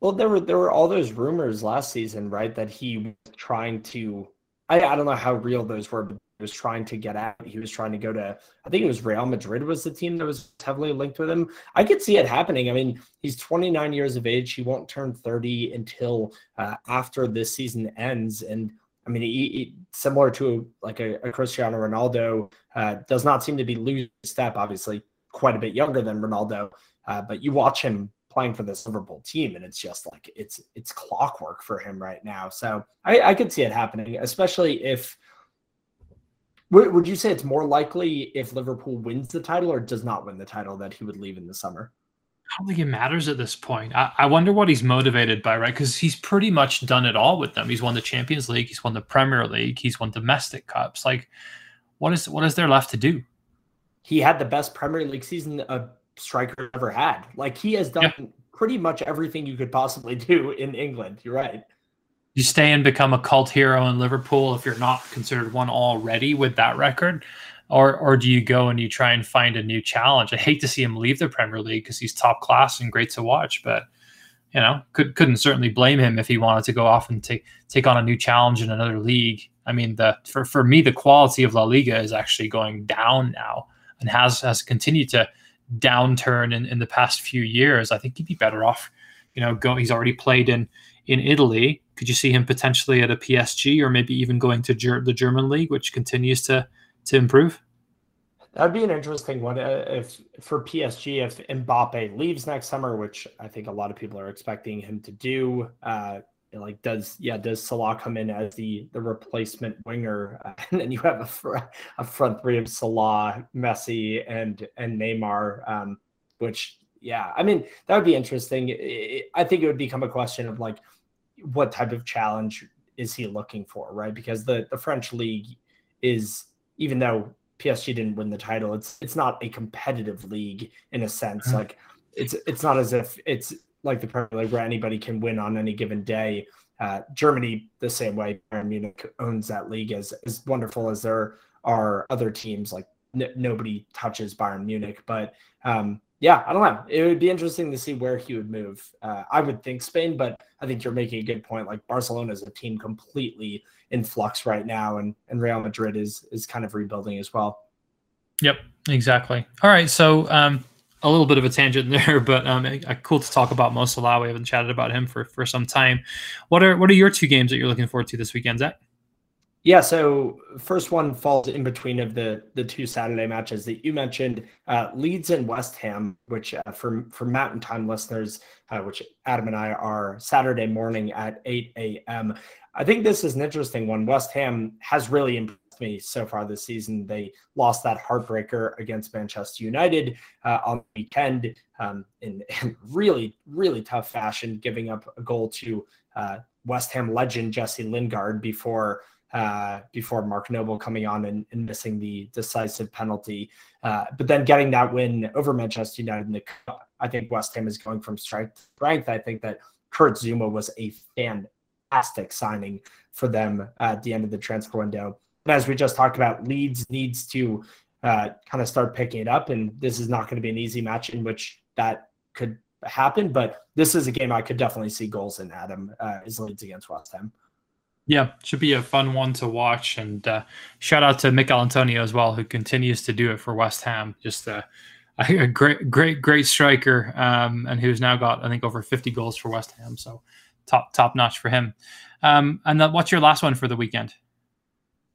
Well, there were all those rumors last season, right, that he was trying to. I don't know how real those were, but he was trying to get out. He was trying to go to, I think it was Real Madrid was the team that was heavily linked with him. I could see it happening. I mean, he's 29 years of age. He won't turn 30 until after this season ends. And I mean, he similar to like a Cristiano Ronaldo, does not seem to be losing step, obviously quite a bit younger than Ronaldo. But you watch him playing for this Liverpool team, and it's just like it's clockwork for him right now. So I could see it happening, especially if – would you say it's more likely if Liverpool wins the title or does not win the title that he would leave in the summer? I don't think it matters at this point. I wonder what he's motivated by, right? Because he's pretty much done it all with them. He's won the Champions League. He's won the Premier League. He's won domestic cups. Like, what is there left to do? He had the best Premier League season of striker ever had. Like, he has done pretty much everything you could possibly do in England. You're right. You stay and become a cult hero in Liverpool if you're not considered one already with that record, or do you go and you try and find a new challenge? I hate to see him leave the Premier League because he's top class and great to watch, but you know, couldn't certainly blame him if he wanted to go off and take on a new challenge in another league. I mean, for me, the quality of La Liga is actually going down now and has continued to downturn in the past few years. I think he'd be better off, you know, he's already played in Italy. Could you see him potentially at a PSG or maybe even going to the German league, which continues to improve? That'd be an interesting one if for PSG, if Mbappe leaves next summer, which I think a lot of people are expecting him to do. Like, does Salah come in as the replacement winger, and then you have a front three of Salah, Messi, and Neymar, which, yeah, I mean, that would be interesting. I think it would become a question of, like, what type of challenge is he looking for, right? Because the French league is, even though PSG didn't win the title, it's not a competitive league in a sense. Like, it's not as if it's like the Premier League where anybody can win on any given day. Germany, the same way. Bayern Munich owns that league. As wonderful as there are other teams, like nobody touches Bayern Munich. But yeah, I don't know. It would be interesting to see where he would move. I would think Spain, but I think you're making a good point. Like, Barcelona is a team completely in flux right now, and Real Madrid is kind of rebuilding as well. Yep, exactly. All right, so a little bit of a tangent there, but cool to talk about Mo Salah. We haven't chatted about him for some time. What are your two games that you're looking forward to this weekend, Zach? Yeah, so first one falls in between of the two Saturday matches that you mentioned, Leeds and West Ham, which for Mountain Time listeners, which Adam and I are Saturday morning at 8 a.m. I think this is an interesting one. West Ham has really improved me so far this season. They lost that heartbreaker against Manchester United on the weekend in really, really tough fashion, giving up a goal to West Ham legend Jesse Lingard before Mark Noble coming on and missing the decisive penalty. But then getting that win over Manchester United in the Cup, I think West Ham is going from strength to strength. I think that Kurt Zouma was a fantastic signing for them at the end of the transfer window. And as we just talked about, Leeds needs to kind of start picking it up. And this is not going to be an easy match in which that could happen. But this is a game I could definitely see goals in, Adam, is Leeds against West Ham. Yeah, should be a fun one to watch. And shout out to Mikel Antonio as well, who continues to do it for West Ham. Just a great striker, and who's now got, I think, over 50 goals for West Ham. So top notch for him. And what's your last one for the weekend?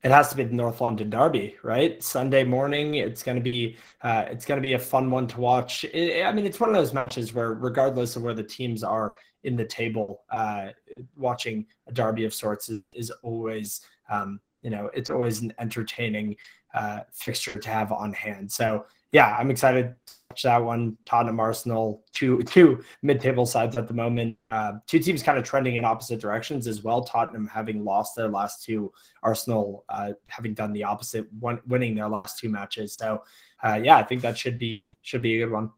It has to be the North London Derby, right? Sunday morning, it's going to be a fun one to watch. I mean, it's one of those matches where, regardless of where the teams are in the table, watching a derby of sorts is always, it's always an entertaining fixture to have on hand. So yeah, I'm excited to watch that one. Tottenham, Arsenal, two mid-table sides at the moment. Two teams kind of trending in opposite directions as well. Tottenham having lost their last two, Arsenal having done the opposite, winning their last two matches. So yeah, I think that should be a good one.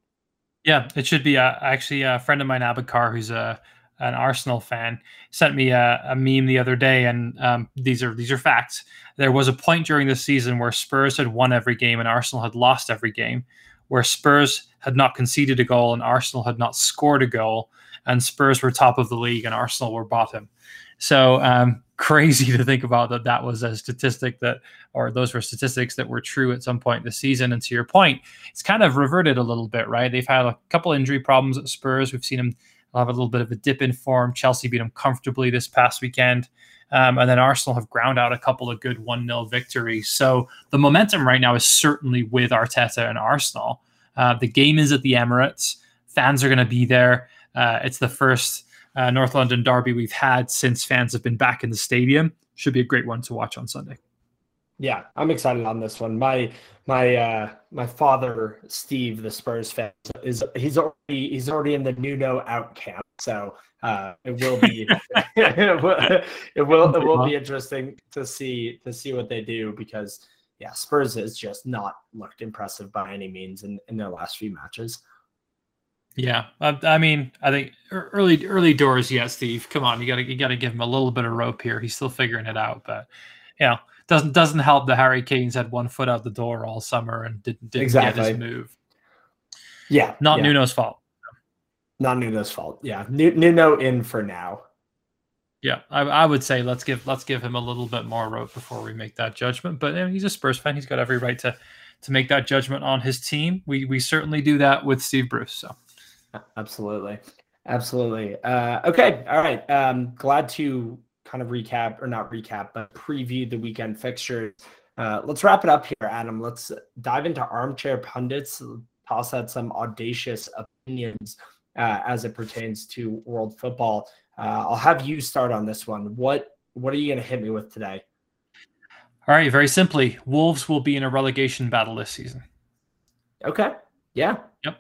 Yeah, it should be. Actually, a friend of mine, Abakar, who's an Arsenal fan, sent me a meme the other day, and these are facts. There was a point during the season where Spurs had won every game and Arsenal had lost every game, where Spurs had not conceded a goal and Arsenal had not scored a goal, and Spurs were top of the league and Arsenal were bottom. So crazy to think about that was a statistic those were statistics that were true at some point this season. And to your point, it's kind of reverted a little bit, right? They've had a couple injury problems at Spurs. We've seen them have a little bit of a dip in form. Chelsea beat them comfortably this past weekend. And then Arsenal have ground out a couple of good 1-0 victories. So the momentum right now is certainly with Arteta and Arsenal. The game is at the Emirates. Fans are going to be there. It's the first North London derby we've had since fans have been back in the stadium. Should be a great one to watch on Sunday. Yeah, I'm excited on this one. My father, Steve, the Spurs fan, he's already in the Nuno out camp. So it will be interesting to see what they do, because yeah, Spurs has just not looked impressive by any means in their last few matches. Yeah, I mean, I think early doors. Yeah, Steve, come on, you gotta give him a little bit of rope here. He's still figuring it out, but yeah. Doesn't help that Harry Kane's had one foot out the door all summer and didn't exactly get his move. Yeah. Not Nuno's fault. Not Nuno's fault. Yeah. Nuno in for now. Yeah, I would say let's give him a little bit more rope before we make that judgment. But I mean, he's a Spurs fan; he's got every right to make that judgment on his team. We certainly do that with Steve Bruce. So absolutely, absolutely. Okay, all right. Glad to kind of recap, or not recap, but preview the weekend fixtures. Let's wrap it up here, Adam. Let's dive into Armchair Pundits. Toss out some audacious opinions as it pertains to world football. I'll have you start on this one. What are you going to hit me with today? All right, very simply, Wolves will be in a relegation battle this season. Okay. Yeah. Yep.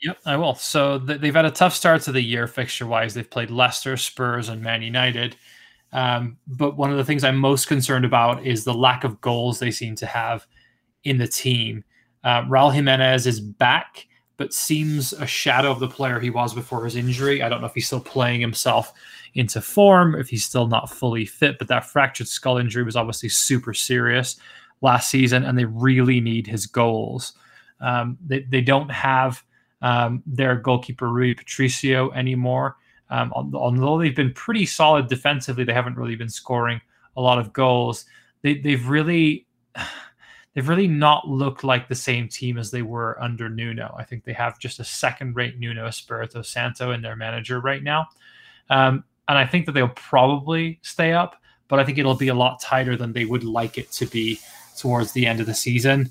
Yep, I will. So they've had a tough start to the year fixture-wise. They've played Leicester, Spurs, and Man United. But one of the things I'm most concerned about is the lack of goals they seem to have in the team. Raul Jimenez is back, but seems a shadow of the player he was before his injury. I don't know if he's still playing himself into form, if he's still not fully fit, but that fractured skull injury was obviously super serious last season, and they really need his goals. They don't have their goalkeeper, Rui Patricio, anymore. Although they've been pretty solid defensively, they haven't really been scoring a lot of goals. They've really not looked like the same team as they were under Nuno. I think they have just a second-rate Nuno Espirito Santo in their manager right now. And I think that they'll probably stay up, but I think it'll be a lot tighter than they would like it to be towards the end of the season.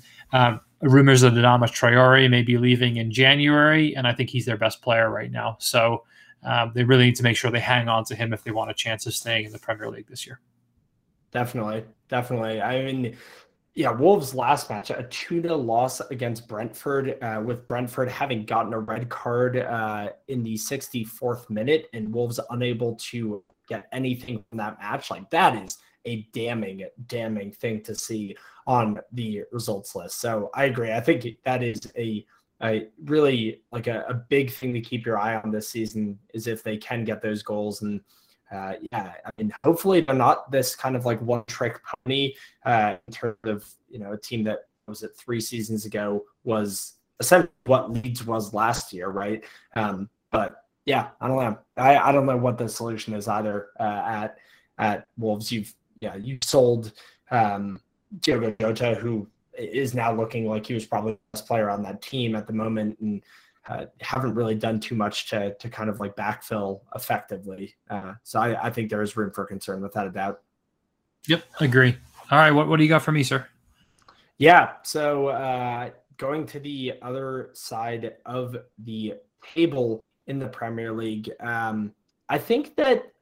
Rumors of Adama Traore may be leaving in January, and I think he's their best player right now. So they really need to make sure they hang on to him if they want a chance of staying in the Premier League this year. Definitely, definitely. I mean... yeah, Wolves' last match, a 2-0 loss against Brentford, with Brentford having gotten a red card in the 64th minute, and Wolves unable to get anything from that match. Like, that is a damning, damning thing to see on the results list. So I agree. I think that is a really like a big thing to keep your eye on this season, is if they can get those goals. And yeah, I mean, hopefully they're not this kind of like one trick pony in terms of, you know, a team that was at 3 seasons ago was essentially what Leeds was last year, right? But yeah, I don't know. I don't know what the solution is either at Wolves. You've sold Diogo Jota, who is now looking like he was probably the best player on that team at the moment, and haven't really done too much to kind of like backfill effectively. So I think there is room for concern, without a doubt. Yep, agree. All right, what do you got for me, sir? Yeah, so going to the other side of the table in the Premier League, I think that,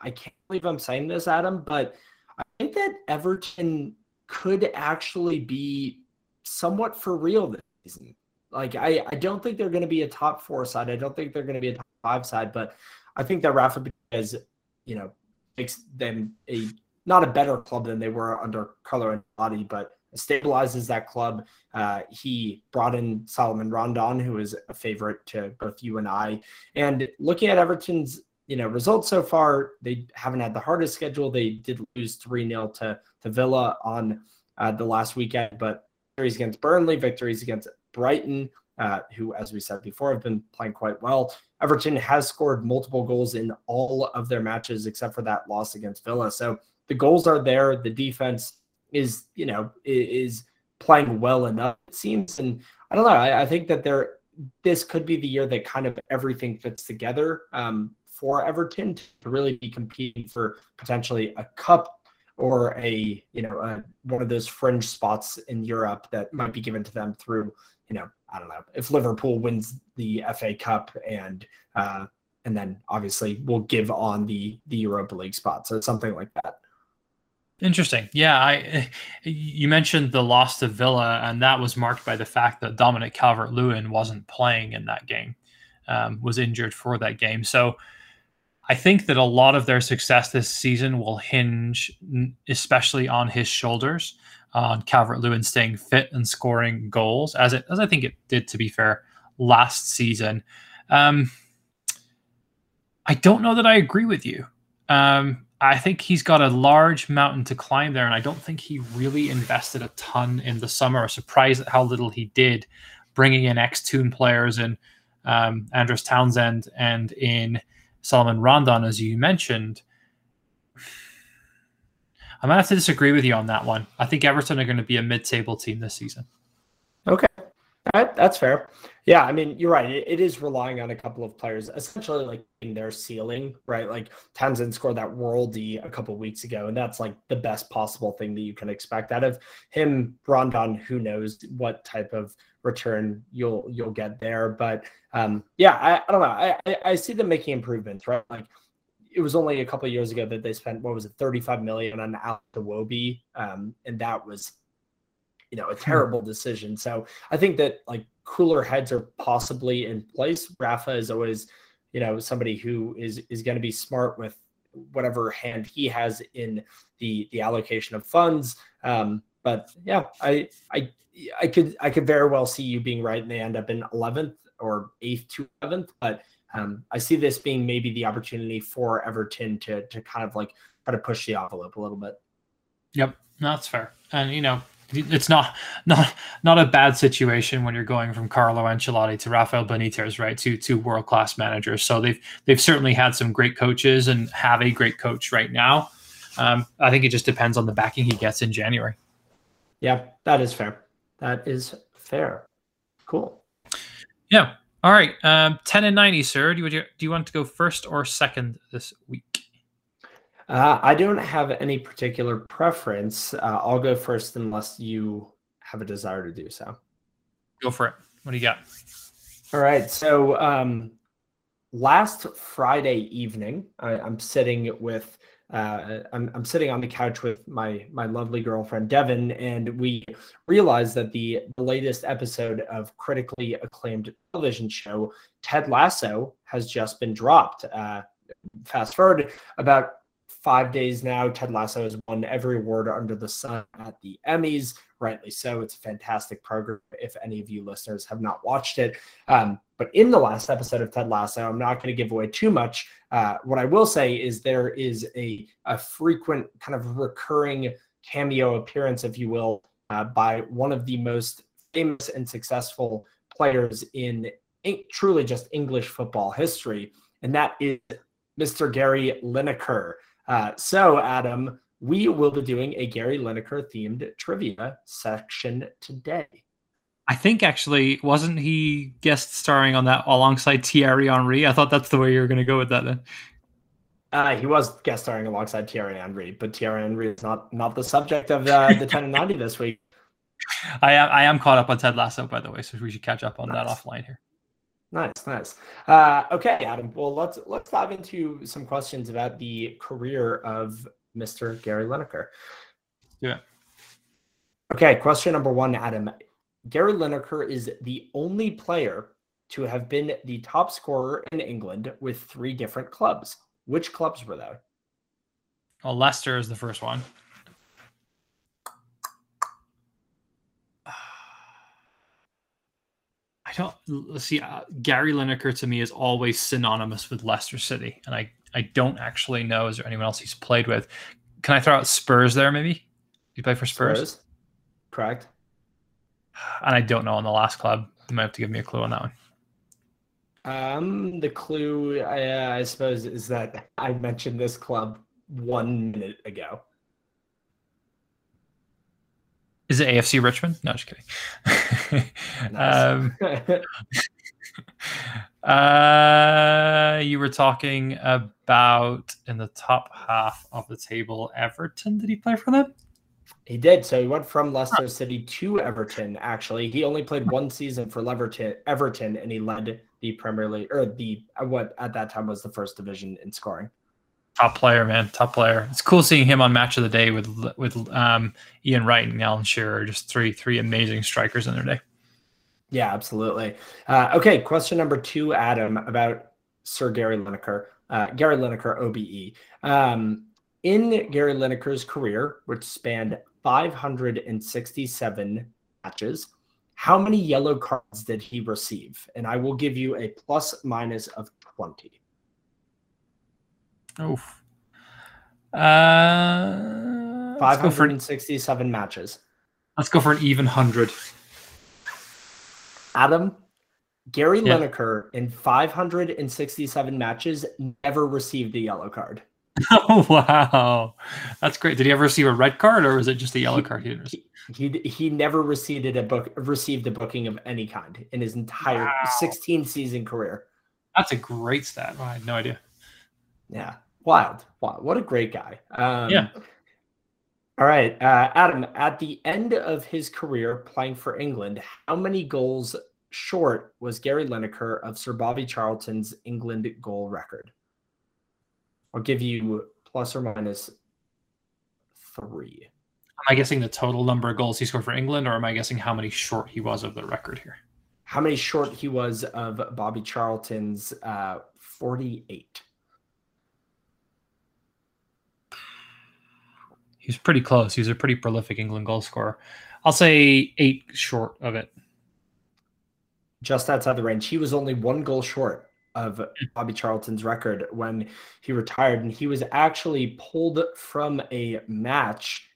I can't believe I'm saying this, Adam, but I think that Everton could actually be somewhat for real this season. Like, I don't think they're going to be a top 4 side. I don't think they're going to be a top 5 side, but I think that Rafa Benitez, you know, makes them not a better club than they were under Carlo Ancelotti, but stabilizes that club. He brought in Solomon Rondon, who is a favorite to both you and I. And looking at Everton's, you know, results so far, they haven't had the hardest schedule. They did lose 3-0 to Villa on the last weekend, but victories against Burnley, victories against Brighton, who, as we said before, have been playing quite well. Everton has scored multiple goals in all of their matches except for that loss against Villa. So the goals are there. The defense is, you know, is playing well enough, it seems. And I don't know. I think that this could be the year that kind of everything fits together for Everton to really be competing for potentially a cup, or a, you know, one of those fringe spots in Europe that might be given to them through, you know, I don't know, if Liverpool wins the FA Cup, and then obviously we'll give on the Europa League spot. So something like that. Interesting. Yeah. You mentioned the loss to Villa, and that was marked by the fact that Dominic Calvert-Lewin wasn't playing in that game, was injured for that game. So I think that a lot of their success this season will hinge especially on his shoulders, on Calvert-Lewin staying fit and scoring goals, as I think it did, to be fair, last season. I don't know that I agree with you. I think he's got a large mountain to climb there, and I don't think he really invested a ton in the summer. I'm surprised at how little he did, bringing in ex-Toon players in Andros Townsend and in Solomon Rondon, as you mentioned. I'm going to have to disagree with you on that one. I think Everton are going to be a mid-table team this season. Okay. That's fair. Yeah, I mean, you're right. It is relying on a couple of players, essentially like in their ceiling, right? Like Townsend scored that worldie a couple of weeks ago, and that's like the best possible thing that you can expect out of him. Rondon, who knows what type of return you'll get there. But yeah, I don't know. I see them making improvements, right? Like it was only a couple of years ago that they spent, what was it, 35 million on Alex Iwobi, and that was, you know, a terrible decision. So I think that like cooler heads are possibly in place. Rafa is always, you know, somebody who is going to be smart with whatever hand he has in the allocation of funds. But yeah, I could very well see you being right and they end up in 11th or 8th to 11th. But I see this being maybe the opportunity for Everton to kind of like try to push the envelope a little bit. Yep, that's fair. And you know, it's not a bad situation when you're going from Carlo Ancelotti to Rafael Benitez, right? To world-class managers. So they've certainly had some great coaches and have a great coach right now. I think it just depends on the backing he gets in January. Yeah, that is fair. That is fair. Cool. Yeah. All right. 10 and 90, sir. Do you want to go first or second this week? I don't have any particular preference. I'll go first unless you have a desire to do so. Go for it. What do you got? All right. So last Friday evening, I'm sitting on the couch with my lovely girlfriend, Devin, and we realized that the latest episode of critically acclaimed television show, Ted Lasso, has just been dropped. Fast forward about 5 days now, Ted Lasso has won every award under the sun at the Emmys. Rightly so. It's a fantastic program if any of you listeners have not watched it. But in the last episode of Ted Lasso, I'm not going to give away too much. What I will say is there is a frequent kind of recurring cameo appearance, if you will, by one of the most famous and successful players in truly just English football history, and that is Mr. Gary Lineker. So, Adam, we will be doing a Gary Lineker-themed trivia section today. I think, actually, wasn't he guest starring on that alongside Thierry Henry? I thought that's the way you were going to go with that, then. He was guest starring alongside Thierry Henry, but Thierry Henry is not the subject of the 10 and 90 this week. I am caught up on Ted Lasso, by the way, so we should catch up on that offline here. Nice. Okay, Adam. Well, let's dive into some questions about the career of Mr. Gary Lineker. Yeah. Okay, question number one, Adam. Gary Lineker is the only player to have been the top scorer in England with three different clubs. Which clubs were they? Well, Leicester is the first one. Gary Lineker to me is always synonymous with Leicester City, and I don't actually know. Is there anyone else he's played with? Can I throw out Spurs there, maybe? You play for Spurs? Correct. And I don't know on the last club. You might have to give me a clue on that one. The clue, I suppose, is that I mentioned this club 1 minute ago. Is it AFC Richmond? No, just kidding. You were talking about in the top half of the table, Everton. Did he play for them? He did. So he went from Leicester City to Everton, actually. He only played one season for Everton, and he led the Premier League, or what at that time was the first division in scoring. Top player, man. Top player. It's cool seeing him on Match of the Day with Ian Wright and Alan Shearer. Just three amazing strikers in their day. Yeah, absolutely. Okay, question number two, Adam, about Sir Gary Lineker. Gary Lineker, OBE. In Gary Lineker's career, which spanned 567 matches, how many yellow cards did he receive? And I will give you a plus minus of 20. Oof. 567 matches. Let's go for an even 100. Adam, Gary Lineker, in 567 matches, never received a yellow card. Oh, wow. That's great. Did he ever receive a red card, or was it just a yellow card? He never received a booking of any kind in his entire 16-season career. That's a great stat. Oh, I had no idea. Yeah. Wild. Wow. What a great guy. Yeah. All right. Adam, at the end of his career playing for England, how many goals short was Gary Lineker of Sir Bobby Charlton's England goal record? I'll give you plus or minus 3. Am I guessing the total number of goals he scored for England, or am I guessing how many short he was of the record here? How many short he was of Bobby Charlton's 48. He's pretty close. He's a pretty prolific England goal scorer. I'll say 8 short of it. Just outside the range. He was only 1 goal short of Bobby Charlton's record when he retired, and he was actually pulled from a match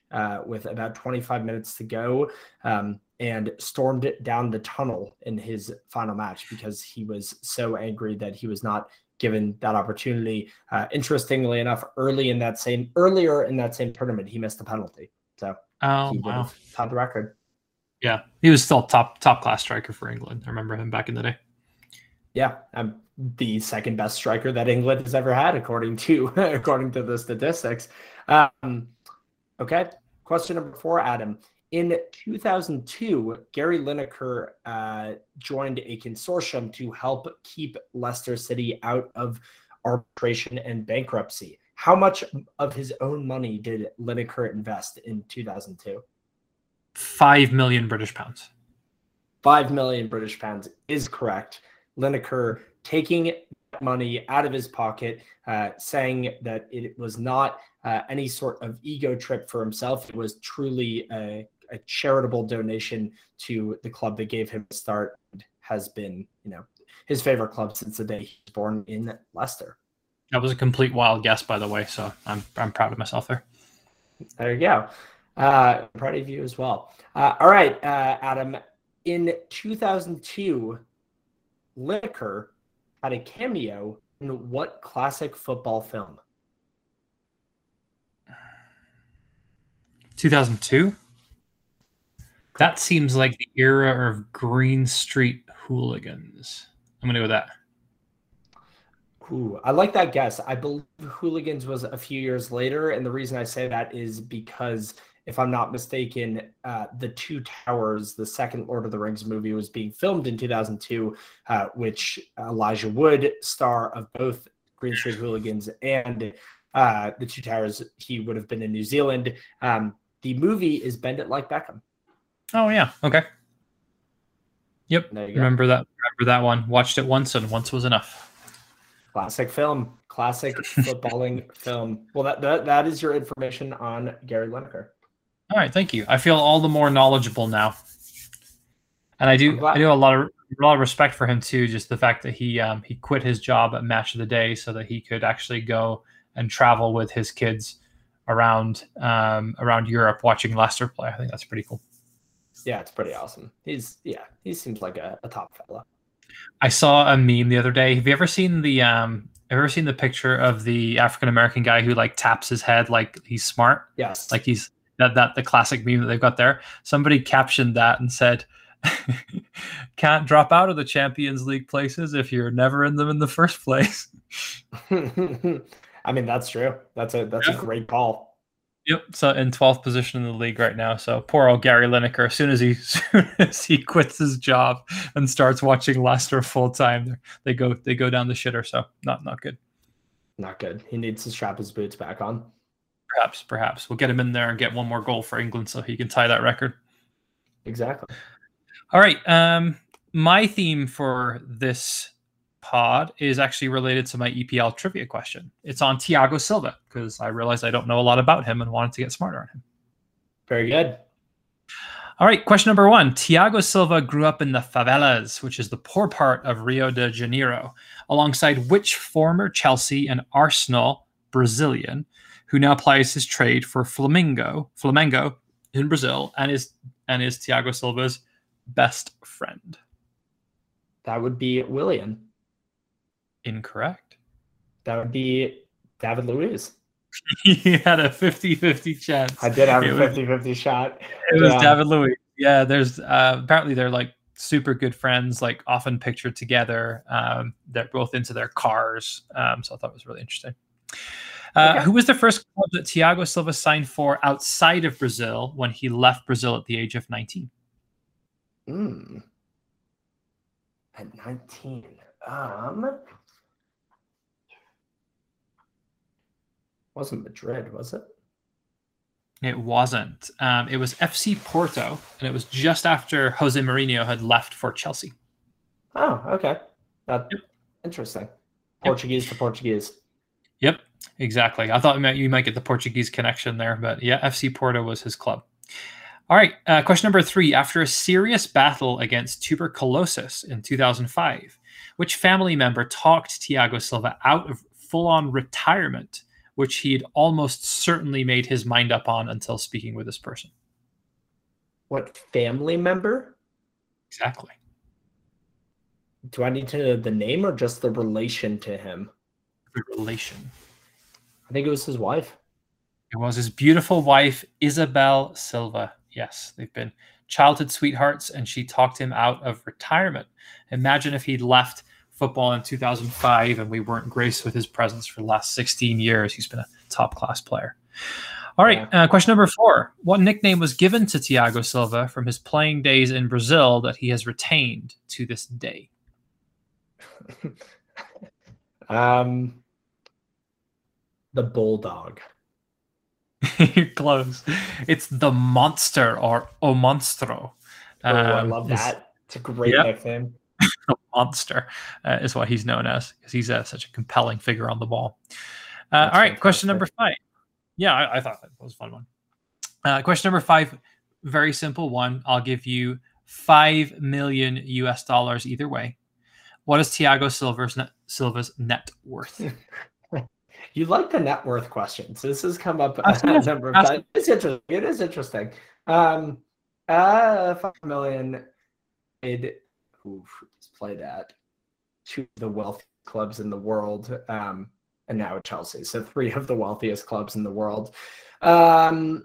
with about 25 minutes to go and stormed down the tunnel in his final match because he was so angry that he was not given that opportunity. Interestingly enough, earlier in that same tournament, he missed a penalty. So he would have tied the record. Yeah, he was still top class striker for England. I remember him back in the day. Yeah, I'm the second best striker that England has ever had, according to the statistics. Okay, question number 4, Adam. In 2002, Gary Lineker joined a consortium to help keep Leicester City out of arbitration and bankruptcy. How much of his own money did Lineker invest in 2002? 5 million British pounds. 5 million British pounds is correct. Lineker taking money out of his pocket, saying that it was not any sort of ego trip for himself. It was truly a charitable donation to the club that gave him a start and has been, his favorite club since the day he was born in Leicester. That was a complete wild guess, by the way, so I'm proud of myself there. There you go. I'm proud of you as well. All right, Adam. In 2002, Lineker had a cameo in what classic football film? 2002? That seems like the era of Green Street Hooligans. I'm going to go with that. Ooh, I like that guess. I believe Hooligans was a few years later, and the reason I say that is because, if I'm not mistaken, The Two Towers, the second Lord of the Rings movie, was being filmed in 2002, which Elijah Wood, star of both Green Street Hooligans and The Two Towers, he would have been in New Zealand. The movie is Bend It Like Beckham. Oh, yeah. Okay. Yep. Remember that one. Watched it once, and once was enough. Classic film. Classic footballing film. Well, that is your information on Gary Lineker. All right, thank you. I feel all the more knowledgeable now, and I do a lot of respect for him too. Just the fact that he quit his job at Match of the Day so that he could actually go and travel with his kids around Europe watching Leicester play. I think that's pretty cool. Yeah, it's pretty awesome. He seems like a top fella. I saw a meme the other day. Have you ever seen the picture of the African American guy who like taps his head like he's smart? Yes, like he's. That the classic meme that they've got there. Somebody captioned that and said, "Can't drop out of the Champions League places if you're never in them in the first place." I mean, that's true. That's a great call. Yep. So in 12th position in the league right now. So poor old Gary Lineker. As soon as he quits his job and starts watching Leicester full time, they go down the shitter. So not good. Not good. He needs to strap his boots back on. Perhaps. We'll get him in there and get one more goal for England so he can tie that record. Exactly. All right. My theme for this pod is actually related to my EPL trivia question. It's on Thiago Silva because I realized I don't know a lot about him and wanted to get smarter on him. Very good. All right. Question number 1. Thiago Silva grew up in the favelas, which is the poor part of Rio de Janeiro, alongside which former Chelsea and Arsenal Brazilian who now plays his trade for Flamengo in Brazil, and is Thiago Silva's best friend? That would be Willian. Incorrect. That would be David Luiz. He had a 50-50 chance. I did have a 50-50 shot. It was David Luiz. Yeah, there's apparently they're like super good friends, like often pictured together. They're both into their cars. So I thought it was really interesting. Okay. Who was the first club that Thiago Silva signed for outside of Brazil when he left Brazil at the age of 19? At 19. Wasn't Madrid, was it? It wasn't. It was FC Porto, and it was just after Jose Mourinho had left for Chelsea. Oh, okay. That's interesting. Portuguese to Portuguese. Yep, exactly. I thought you might get the Portuguese connection there, but yeah, FC Porto was his club. All right, question number 3. After a serious battle against tuberculosis in 2005, which family member talked Thiago Silva out of full-on retirement, which he'd almost certainly made his mind up on until speaking with this person? What family member? Exactly. Do I need to know the name or just the relation to him? The relation. I think it was his wife. It was his beautiful wife, Isabel Silva. Yes, they've been childhood sweethearts, and she talked him out of retirement. Imagine if he'd left football in 2005 and we weren't graced with his presence for the last 16 years. He's been a top-class player. All right, question number 4. What nickname was given to Thiago Silva from his playing days in Brazil that he has retained to this day? The Bulldog. You're close. It's the Monster, or O Monstro. I love that. It's a great nickname. The Monster is what he's known as, because he's such a compelling figure on the ball. All right, question number 5. Yeah, I thought that was a fun one. Question number 5, very simple one. I'll give you $5 million US either way. What is Thiago Silva's net worth? You like the net worth questions. This has come up a number of times. It's interesting. It is interesting. 5 million. Who played at 2 of the wealthiest clubs in the world, and now at Chelsea. So 3 of the wealthiest clubs in the world. Say that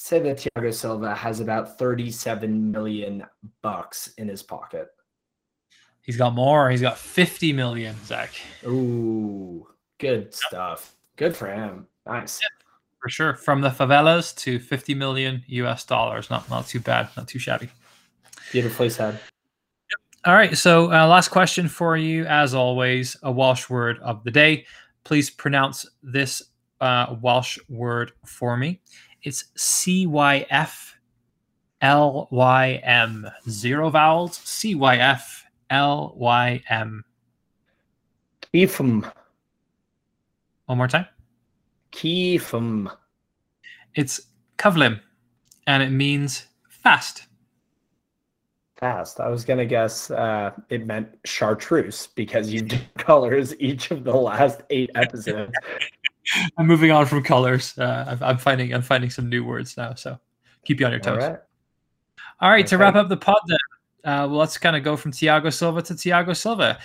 Thiago Silva has about $37 million in his pocket. He's got more. He's got $50 million, Zach. Ooh, good stuff. Good for him. Nice. Yeah, for sure. From the favelas to $50 million US. Not too bad. Not too shabby. Beautifully said. Yep. All right. So last question for you, as always, a Welsh word of the day. Please pronounce this Welsh word for me. It's C-Y-F-L-Y-M. 0 vowels. C-Y-F-L-Y-M. Cyflm. One more time. Cyflm. It's cyflym, and it means fast. Fast. I was going to guess it meant chartreuse, because you did colors each of the last 8 episodes. I'm moving on from colors. I'm finding some new words now, so keep you on your toes. All right, okay. To wrap up the pod then, well, let's kind of go from Thiago Silva to Thiago Silva.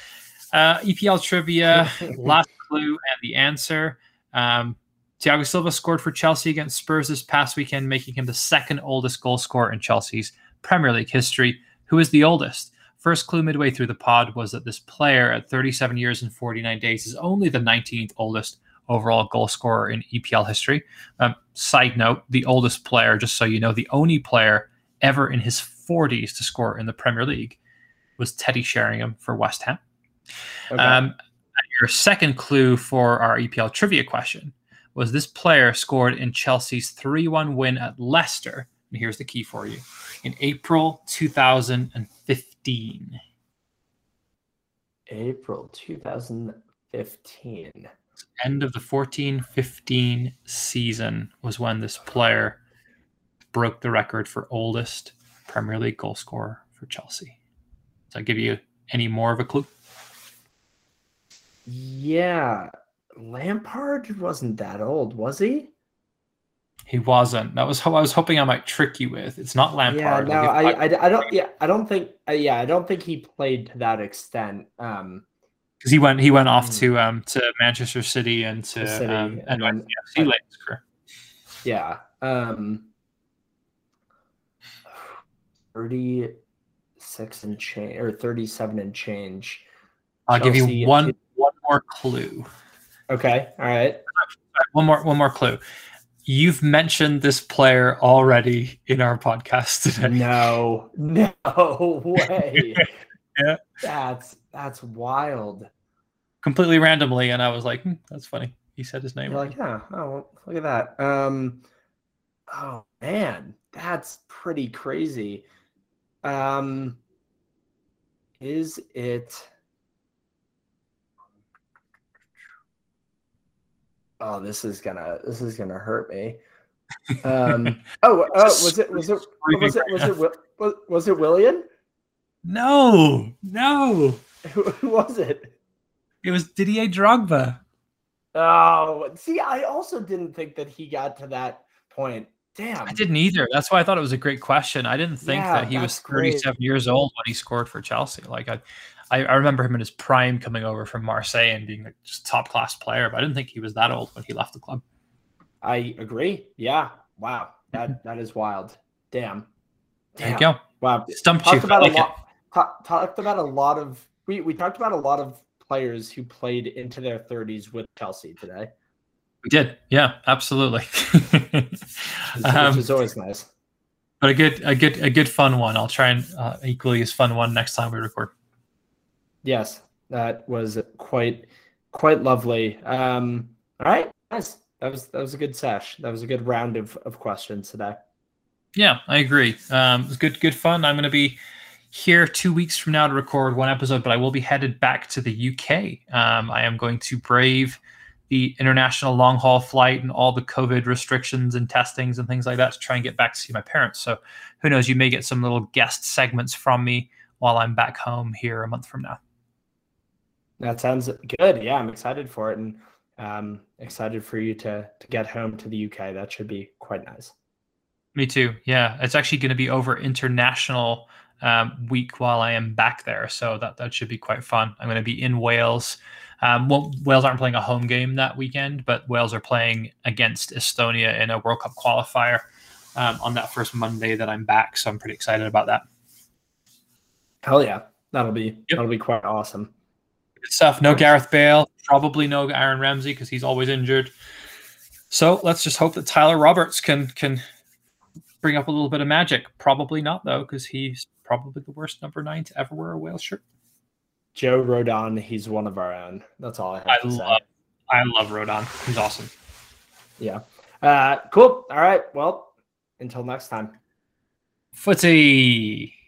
EPL trivia, last clue and the answer. Thiago Silva scored for Chelsea against Spurs this past weekend, making him the 2nd oldest goal scorer in Chelsea's Premier League history. Who is the oldest? First clue midway through the pod was that this player at 37 years and 49 days is only the 19th oldest overall goal scorer in EPL history. Side note, the oldest player, just so you know, the only player ever in his 40s to score in the Premier League was Teddy Sheringham for West Ham. Okay. Your second clue for our EPL trivia question was this player scored in Chelsea's 3-1 win at Leicester. And here's the key for you. In April 2015. April 2015. End of the 14-15 season was when this player broke the record for oldest Premier League goal scorer for Chelsea. Does that give you any more of a clue? Yeah. Lampard wasn't that old, was he? He wasn't. That was how I was hoping I might trick you with. It's not Lampard. Yeah, no, like I don't think he played to that extent. Because he went off to Manchester City and to City, and then, later. Yeah. 36 and change, or 37 and change. I'll give you one more clue. Okay. All right. One more clue. You've mentioned this player already in our podcast today. No way. Yeah. That's wild. Completely randomly, and I was like, that's funny. He said his name. You're like, yeah. Oh, look at that. Oh man, that's pretty crazy. Is it? Oh, this is gonna hurt me. Was it Willian? No. Who was it? It was Didier Drogba. Oh, see, I also didn't think that he got to that point. Damn, I didn't either. That's why I thought it was a great question. I didn't think that he was 37 years old when he scored for Chelsea. Like I remember him in his prime coming over from Marseille and being like just top class player, but I didn't think he was that old when he left the club. I agree. Yeah. Wow. That is wild. Damn. There you go. Wow. Stumped you. We talked about a lot of players who played into their 30s with Chelsea today. We did, yeah, absolutely. Which is always nice, but a good fun one. I'll try and equally as fun one next time we record. Yes, that was quite lovely. All right, nice. That was a good sesh. That was a good round of questions today. Yeah, I agree. It was good fun. I'm going to be here 2 weeks from now to record one episode, but I will be headed back to the UK. I am going to brave the international long haul flight and all the COVID restrictions and testings and things like that to try and get back to see my parents. So who knows, you may get some little guest segments from me while I'm back home here a month from now. That sounds good. Yeah, I'm excited for it, and excited for you to get home to the UK. That should be quite nice. Me too. Yeah, it's actually going to be over international week while I am back there. So that should be quite fun. I'm going to be in Wales. Well, Wales aren't playing a home game that weekend, but Wales are playing against Estonia in a World Cup qualifier on that first Monday that I'm back. So I'm pretty excited about that. Hell yeah. That'll be quite awesome. Good stuff. No Gareth Bale, probably no Aaron Ramsey because he's always injured. So let's just hope that Tyler Roberts can bring up a little bit of magic. Probably not though, because he's probably the worst number 9 to ever wear a Wales shirt. Joe Rodon, he's one of our own. That's all I have to say. I love Rodon. He's awesome. Yeah. Cool. All right. Well, until next time. Footy.